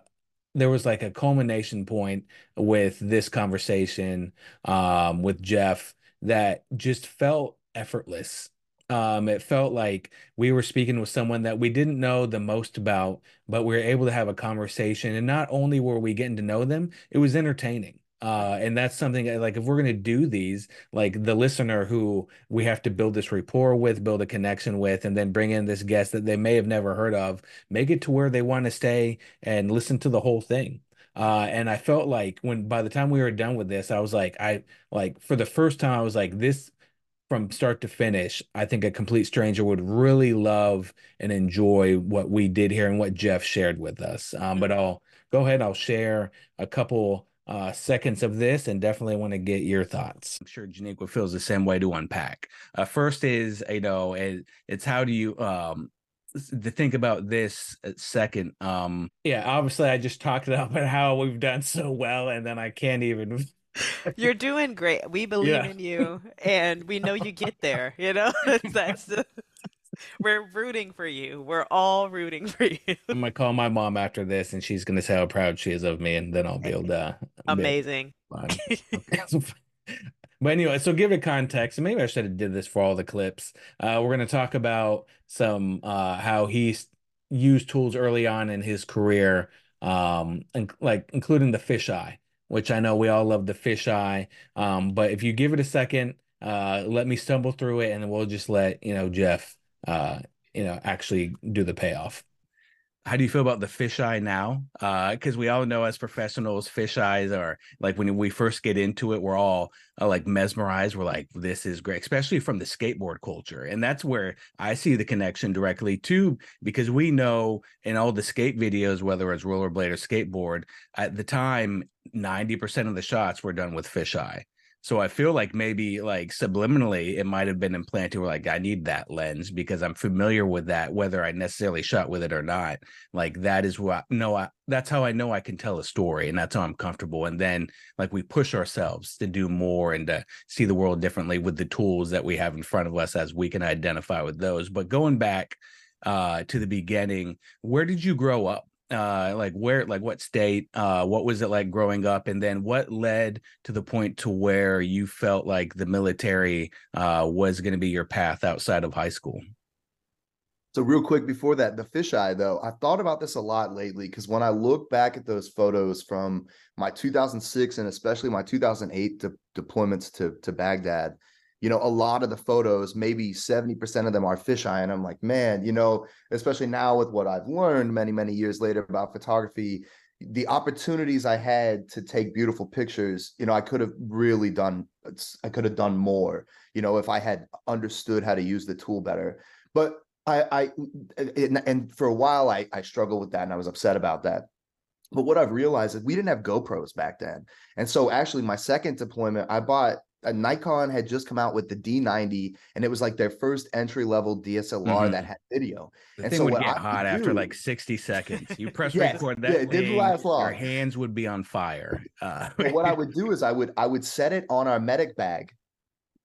there was like a culmination point with this conversation um with Jeff that just felt effortless. Um, it felt like we were speaking with someone that we didn't know the most about, but we were able to have a conversation, and not only were we getting to know them, it was entertaining. Uh, and that's something, like, if we're going to do these, like the listener who we have to build this rapport with, build a connection with, and then bring in this guest that they may have never heard of, make it to where they want to stay and listen to the whole thing. Uh, and I felt like when, by the time we were done with this, I was like, I like for the first time, I was like, this from start to finish, I think a complete stranger would really love and enjoy what we did here and what Jeff shared with us. Um, but I'll go ahead, I'll share a couple Uh, seconds of this, and definitely want to get your thoughts. I'm sure Janiqua feels the same way to unpack. Uh, first is, you know, it, it's how do you um, to think about this second. Um, yeah, obviously I just talked about how we've done so well, and then I can't even. You're doing great. We believe yeah. in you, and we know you get there. You know, that's the. We're rooting for you. We're all rooting for you. I'm going to call my mom after this, and she's going to say how proud she is of me, and then I'll be able to... Amazing. Be able to... But anyway, so give it context. Maybe I should have did this for all the clips. Uh, we're going to talk about some uh, how he used tools early on in his career, um, and, like including the fisheye, which I know we all love the fisheye. Um, but if you give it a second, uh, let me stumble through it, and we'll just let, you know, Jeff... Uh, you know, actually do the payoff. How do you feel about the fisheye now? Because uh, we all know as professionals, fisheyes are like, when we first get into it, we're all uh, like mesmerized. We're like, this is great, especially from the skateboard culture. And that's where I see the connection directly too, because we know in all the skate videos, whether it's rollerblade or skateboard, at the time, ninety percent of the shots were done with fisheye. So I feel like maybe like subliminally it might have been implanted where like I need that lens because I'm familiar with that, whether I necessarily shot with it or not. Like that is what I know. I, that's how I know I can tell a story, and that's how I'm comfortable. And then like we push ourselves to do more and to see the world differently with the tools that we have in front of us as we can identify with those. But going back uh, to the beginning, where did you grow up? uh, like where, like what state, uh, what was it like growing up? And then what led to the point to where you felt like the military uh, was going to be your path outside of high school? So real quick before that, the fisheye, though, I thought about this a lot lately, because when I look back at those photos from my two thousand six and especially my two thousand eight de- deployments to, to Baghdad, you know, a lot of the photos, maybe seventy percent of them are fisheye. And I'm like, man, you know, especially now with what I've learned many, many years later about photography, the opportunities I had to take beautiful pictures, you know, I could have really done, I could have done more, you know, if I had understood how to use the tool better. But I, I and for a while, I, I struggled with that and I was upset about that. But what I've realized is we didn't have GoPros back then. And so actually my second deployment, I bought a Nikon had just come out with the D ninety, and it was like their first entry level D S L R mm-hmm. that had video. The and thing so would get I hot after do, like sixty seconds. You press yes, record that yeah, it didn't last long. Your hands would be on fire. Uh, but what I would do is I would I would set it on our medic bag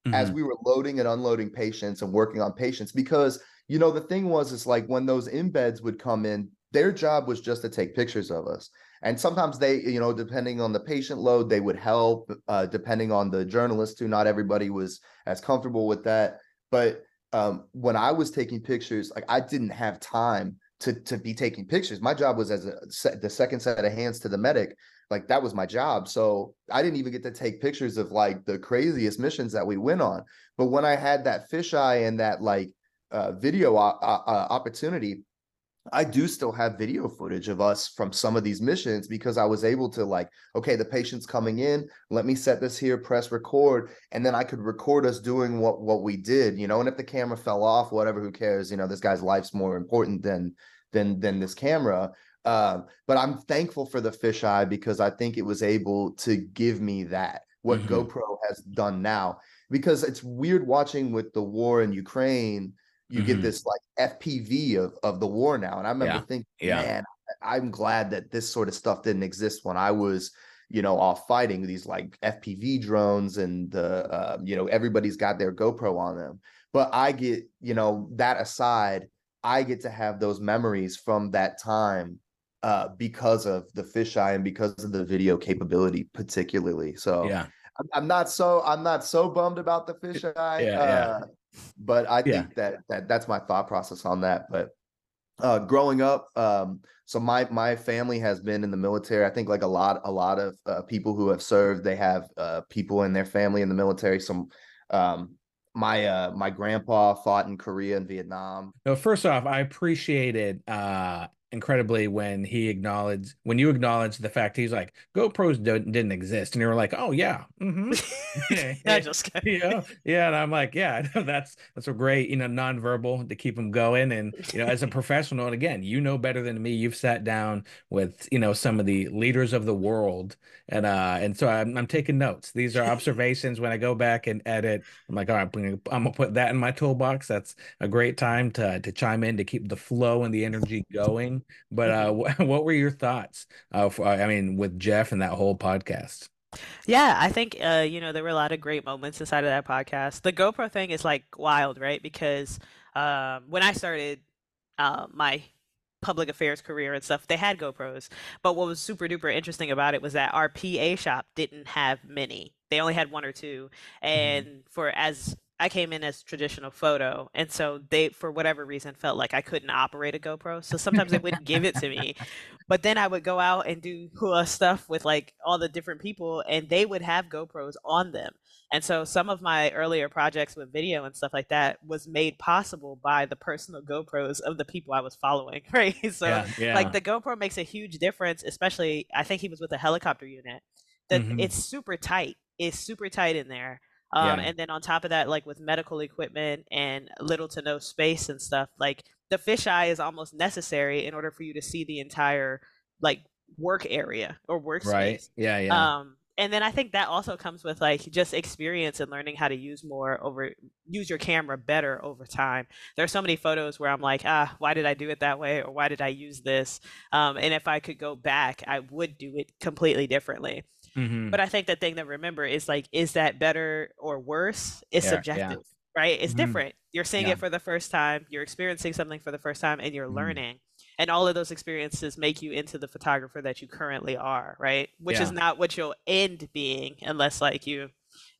mm-hmm. as we were loading and unloading patients and working on patients, because you know, the thing was, it's like when those embeds would come in, their job was just to take pictures of us. And sometimes they, you know, depending on the patient load, they would help, uh, depending on the journalist, who not everybody was as comfortable with that. But um, when I was taking pictures, like I didn't have time to to be taking pictures. My job was as a set, the second set of hands to the medic. Like that was my job. So I didn't even get to take pictures of like the craziest missions that we went on. But when I had that fisheye and that like, Uh, video uh, uh, opportunity, I do still have video footage of us from some of these missions, because I was able to like, okay, the patient's coming in, let me set this here, press record, and then I could record us doing what what we did, you know. And if the camera fell off, whatever, who cares, you know, this guy's life's more important than than than this camera. Uh, but I'm thankful for the fisheye, because I think it was able to give me that what mm-hmm. GoPro has done now, because it's weird watching with the war in Ukraine. You mm-hmm. get this like F P V of, of the war now. And I remember yeah. thinking, yeah. man, I'm glad that this sort of stuff didn't exist when I was, you know, off fighting, these like F P V drones and the, uh, you know, everybody's got their GoPro on them. But I get, you know, that aside, I get to have those memories from that time uh, because of the fisheye and because of the video capability, particularly. So yeah. I'm not so I'm not so bummed about the fisheye. Yeah, uh, yeah. But I think yeah. that, that that's my thought process on that. But uh, growing up, um, so my my family has been in the military. I think like a lot a lot of uh, people who have served, they have uh, people in their family in the military. Some um, my uh, my grandpa fought in Korea and Vietnam. No, first off, I appreciate it. Uh... incredibly when he acknowledged when you acknowledged the fact he's like GoPros don't, didn't exist, and you were like, oh yeah, mm-hmm. yeah, just you know? yeah and I'm like, yeah, that's that's a great, you know, non-verbal to keep him going. And you know, as a professional, and again, you know better than me, you've sat down with, you know, some of the leaders of the world, and uh and so I'm, I'm taking notes. These are observations. When I go back and edit, I'm like, all right, I'm gonna put that in my toolbox. That's a great time to to chime in to keep the flow and the energy going. But uh, what were your thoughts? Uh, for, I mean, with Jeff and that whole podcast. Yeah, I think, uh, you know, there were a lot of great moments inside of that podcast. The GoPro thing is like wild, right? Because um, when I started uh, my public affairs career and stuff, they had GoPros. But what was super duper interesting about it was that our P A shop didn't have many. They only had one or two. And mm-hmm. for as I came in as traditional photo, and so they, for whatever reason, felt like I couldn't operate a GoPro. So sometimes they wouldn't give it to me, but then I would go out and do uh, stuff with like all the different people, and they would have GoPros on them. And so some of my earlier projects with video and stuff like that was made possible by the personal GoPros of the people I was following, right? So yeah, yeah. like the GoPro makes a huge difference, especially, I think he was with a helicopter unit. That mm-hmm. It's super tight. It's super tight in there. Um, yeah. And then on top of that, like with medical equipment and little to no space and stuff, like the fisheye is almost necessary in order for you to see the entire like work area or workspace. Right. Yeah. Yeah. Um, and then I think that also comes with like just experience and learning how to use more over use your camera better over time. There's so many photos where I'm like, ah, why did I do it that way? Or why did I use this? Um, and if I could go back, I would do it completely differently. Mm-hmm. But I think the thing to remember is like, is that better or worse? It's yeah, subjective, yeah. right? It's mm-hmm. different. You're seeing yeah. it for the first time. You're experiencing something for the first time, and you're mm-hmm. learning. And all of those experiences make you into the photographer that you currently are, right? Which yeah. is not what you'll end being unless like you,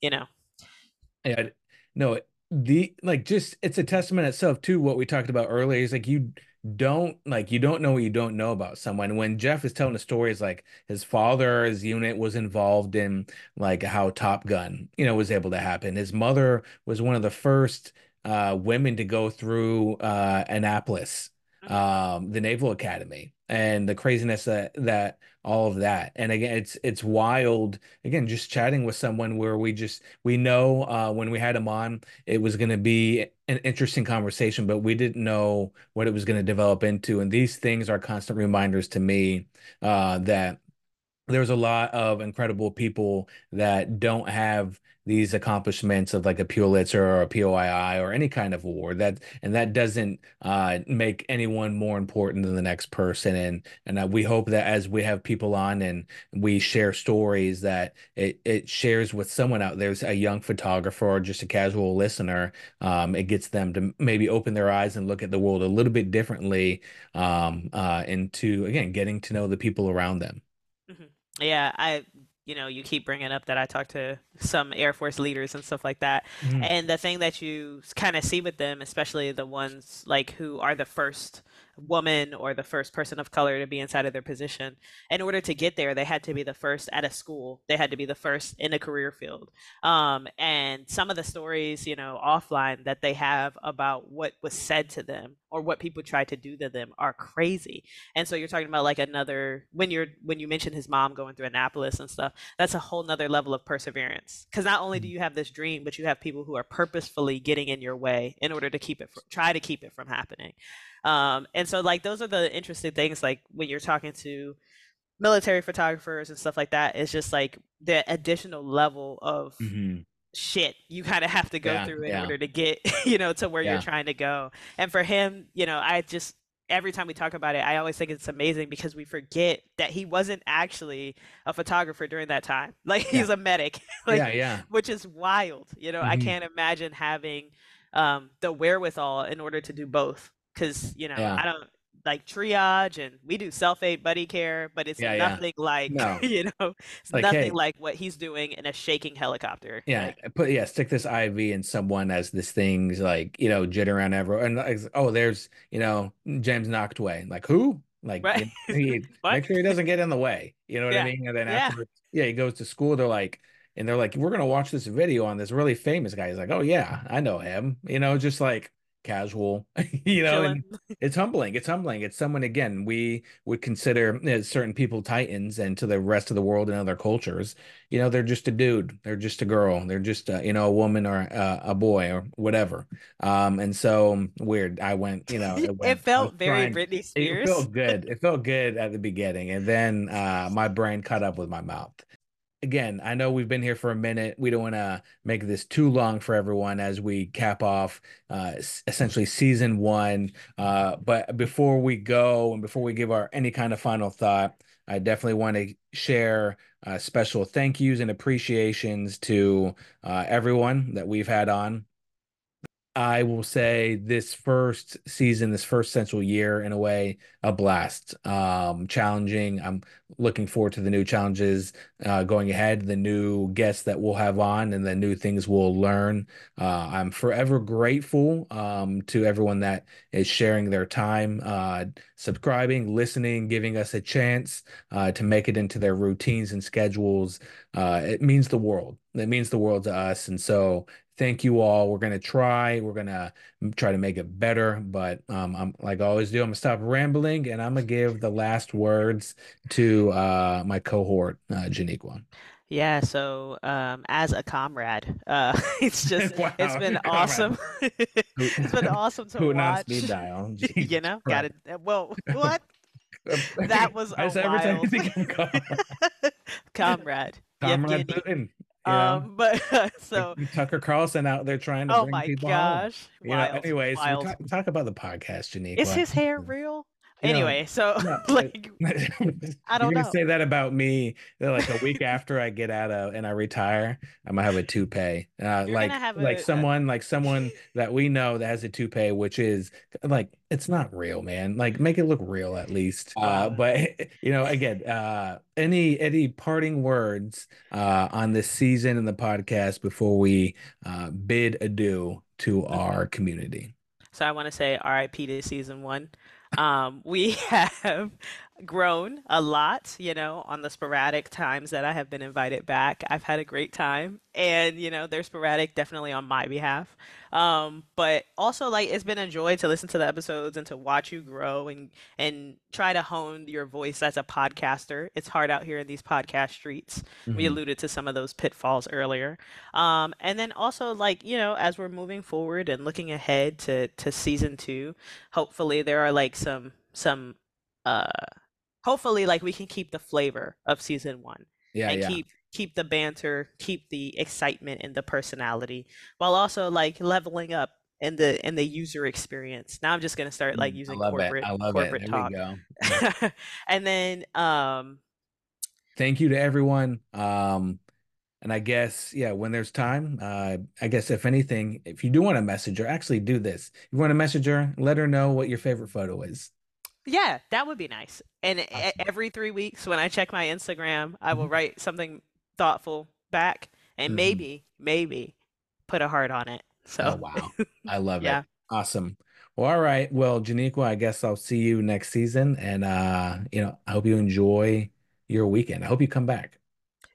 you know. Yeah, no, the, like just, it's a testament itself to what we talked about earlier. It's like, you don't, like, you don't know what you don't know about someone. When Jeff is telling the stories, like his father's unit was involved in like how Top Gun, you know, was able to happen. His mother was one of the first uh, women to go through uh, Annapolis, um the Naval Academy, and the craziness that that all of that. And again, it's it's wild, again, just chatting with someone where we just we know uh when we had him on, it was going to be an interesting conversation, but we didn't know what it was going to develop into. And these things are constant reminders to me uh that there's a lot of incredible people that don't have these accomplishments of like a Pulitzer or a P O I I or any kind of award, that, and that doesn't uh, make anyone more important than the next person. And, and uh, we hope that as we have people on and we share stories, that it, it shares with someone out there's a young photographer or just a casual listener. Um, it gets them to maybe open their eyes and look at the world a little bit differently, um, uh, and to, again, getting to know the people around them. Mm-hmm. Yeah, I, you know, you keep bringing up that I talked to some Air Force leaders and stuff like that. Mm-hmm. And the thing that you kind of see with them, especially the ones like who are the first woman or the first person of color to be inside of their position, in order to get there, they had to be the first at a school. They had to be the first in a career field. Um, and some of the stories, you know, offline that they have about what was said to them or what people tried to do to them are crazy. And so you're talking about like another, when you're, when you mentioned his mom going through Annapolis and stuff, that's a whole nother level of perseverance. Cause not only do you have this dream, but you have people who are purposefully getting in your way in order to keep it, from, try to keep it from happening. Um, and so like, those are the interesting things, like when you're talking to military photographers and stuff like that, it's just like the additional level of mm-hmm. shit you kind of have to go yeah, through in yeah. order to get, you know, to where yeah. you're trying to go. And for him, you know, I just, every time we talk about it, I always think it's amazing because we forget that he wasn't actually a photographer during that time. Like yeah. he's a medic, like, yeah, yeah. which is wild. You know, mm-hmm. I can't imagine having um, the wherewithal in order to do both. Cause you know, yeah. I don't like triage, and we do self-aid buddy care, but it's yeah, nothing yeah. like, no. you know, it's like, nothing hey, like what he's doing in a shaking helicopter. Yeah. Like, put, yeah. Stick this I V in someone as this thing's like, you know, jit around everywhere. And like, oh, there's, you know, James Noctway, like who? Like, right? he, make sure he doesn't get in the way. You know what yeah. I mean? And then yeah. after, yeah, he goes to school. They're like, and they're like, we're going to watch this video on this really famous guy. He's like, oh yeah, I know him. You know, just like, casual, you know, and it's humbling. It's humbling. It's someone, again, we would consider certain people titans, and to the rest of the world and other cultures, you know, they're just a dude. They're just a girl. They're just, a, you know, a woman or a, a boy or whatever. Um, and so weird. I went, you know, it, went, it felt very trying, Britney Spears. It felt good. It felt good at the beginning. And then uh, my brain caught up with my mouth. Again, I know we've been here for a minute. We don't want to make this too long for everyone as we cap off uh, essentially season one. Uh, but before we go and before we give our any kind of final thought, I definitely want to share uh, special thank yous and appreciations to uh, everyone that we've had on. I will say this first season, this first central year, in a way, a blast, um, challenging. I'm looking forward to the new challenges uh, going ahead, the new guests that we'll have on, and the new things we'll learn. Uh, I'm forever grateful um, to everyone that is sharing their time, uh, subscribing, listening, giving us a chance uh, to make it into their routines and schedules. Uh, it means the world. It means the world to us. And so thank you all. We're going to try. We're going to try to make it better. But um, I'm like I always do, I'm going to stop rambling, and I'm going to give the last words to uh, my cohort, uh, Janiqua. Yeah. So um, as a comrade, uh, it's just, wow, it's been comrade. Awesome. It's been awesome to Who watch. Speed dial. You know, got it. Well, what? That was a wild. Comrade. Comrade Putin. Yeah. Um, but uh, so Tucker Carlson out there trying to oh bring my people gosh. Wild, you know, anyways, wild. So we talk, talk about the podcast, Janiqua. Is his hair real? Anyway, know, so no, like I don't you're know. Say that about me. Like a week after I get out of and I retire, I'm gonna have a toupee. Uh, like like a, someone uh, like someone that we know that has a toupee, which is like it's not real, man. Like make it look real at least. Uh, uh, but you know, again, uh, any any parting words uh, on this season and the podcast before we uh, bid adieu to our community? So I want to say R I P to season one. Um, we have grown a lot, you know, on the sporadic times that I have been invited back. I've had a great time and, you know, they're sporadic definitely on my behalf. Um, but also like, it's been a joy to listen to the episodes and to watch you grow and, and try to hone your voice as a podcaster. It's hard out here in these podcast streets. Mm-hmm. We alluded to some of those pitfalls earlier. Um, and then also like, you know, as we're moving forward and looking ahead to, to season two, hopefully there are like some, some, uh, hopefully like we can keep the flavor of season one yeah, and yeah. keep, keep the banter, keep the excitement and the personality while also like leveling up in the, in the user experience. Now I'm just going to start like using I corporate, I love corporate it. There talk. We go. And then, um, thank you to everyone. Um, And I guess, yeah, when there's time, uh, I guess if anything, if you do want to message her, actually do this. If you want to message her, let her know what your favorite photo is. Yeah, that would be nice. And awesome. Every three weeks when I check my Instagram, I will write something thoughtful back and mm-hmm. maybe, maybe put a heart on it. So, oh, wow. I love yeah. it. Awesome. Well, all right. Well, Janiqua, I guess I'll see you next season. And, uh, you know, I hope you enjoy your weekend. I hope you come back.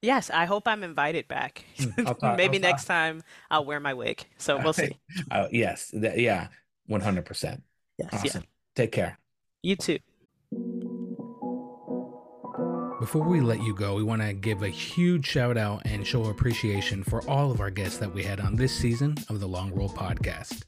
Yes, I hope I'm invited back. Talk, Maybe I'll next talk. time I'll wear my wig. So we'll see. Uh, yes. That, yeah. one hundred percent. Yes, awesome. Yeah. Take care. You too. Before we let you go, we want to give a huge shout out and show appreciation for all of our guests that we had on this season of the Long Roll Podcast.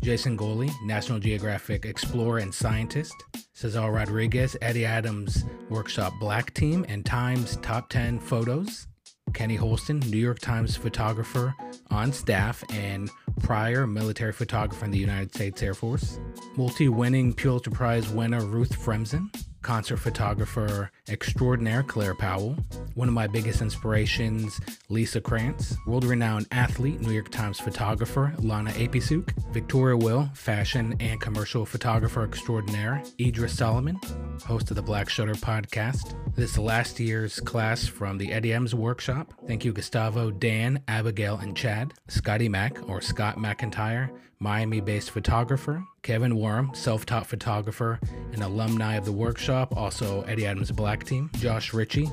Jason Gholi, National Geographic explorer and scientist, Cesar Rodriguez, Eddie Adams Workshop Black Team, and Time's Top ten Photos, Kenny Holston, New York Times photographer on staff and prior military photographer in the United States Air Force, multi-winning Pulitzer Prize winner Ruth Fremson, concert photographer extraordinaire Claire Powell, one of my biggest inspirations, Lisa Krantz, world-renowned athlete, New York Times photographer, Lana Apisuk, Victoria Will, fashion and commercial photographer extraordinaire, Idris Solomon, host of the Black Shutter podcast, this last year's class from the Eddie Adams Workshop. Thank you, Gustavo, Dan, Abigail, and Chad, Scotty Mack, or Scott McIntyre, Miami-based photographer, Kevin Worm, self-taught photographer and alumni of the workshop, also Eddie Adams Black Team, Josh Ritchie,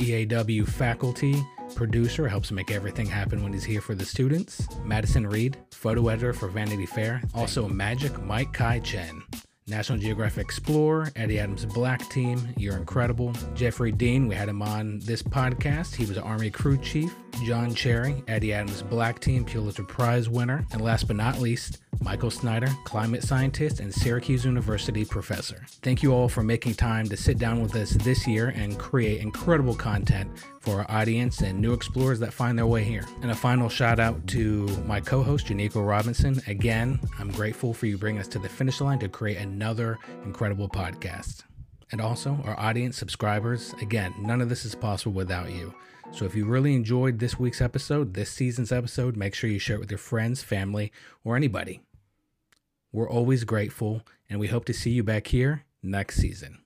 E A W faculty, producer, helps make everything happen when he's here for the students, Madison Reed, photo editor for Vanity Fair, also Magic Mike Kai Chen, National Geographic Explorer, Eddie Adams Black Team, you're incredible. Jeffrey Dean, we had him on this podcast. He was Army Crew Chief. John Cherry, Eddie Adams Black Team, Pulitzer Prize winner. And last but not least, Michael Snyder, climate scientist and Syracuse University professor. Thank you all for making time to sit down with us this year and create incredible content for our audience and new explorers that find their way here. And a final shout out to my co-host, Janiqua Robinson. Again, I'm grateful for you bringing us to the finish line to create another incredible podcast. And also our audience, subscribers. Again, none of this is possible without you. So if you really enjoyed this week's episode, this season's episode, make sure you share it with your friends, family, or anybody. We're always grateful, and we hope to see you back here next season.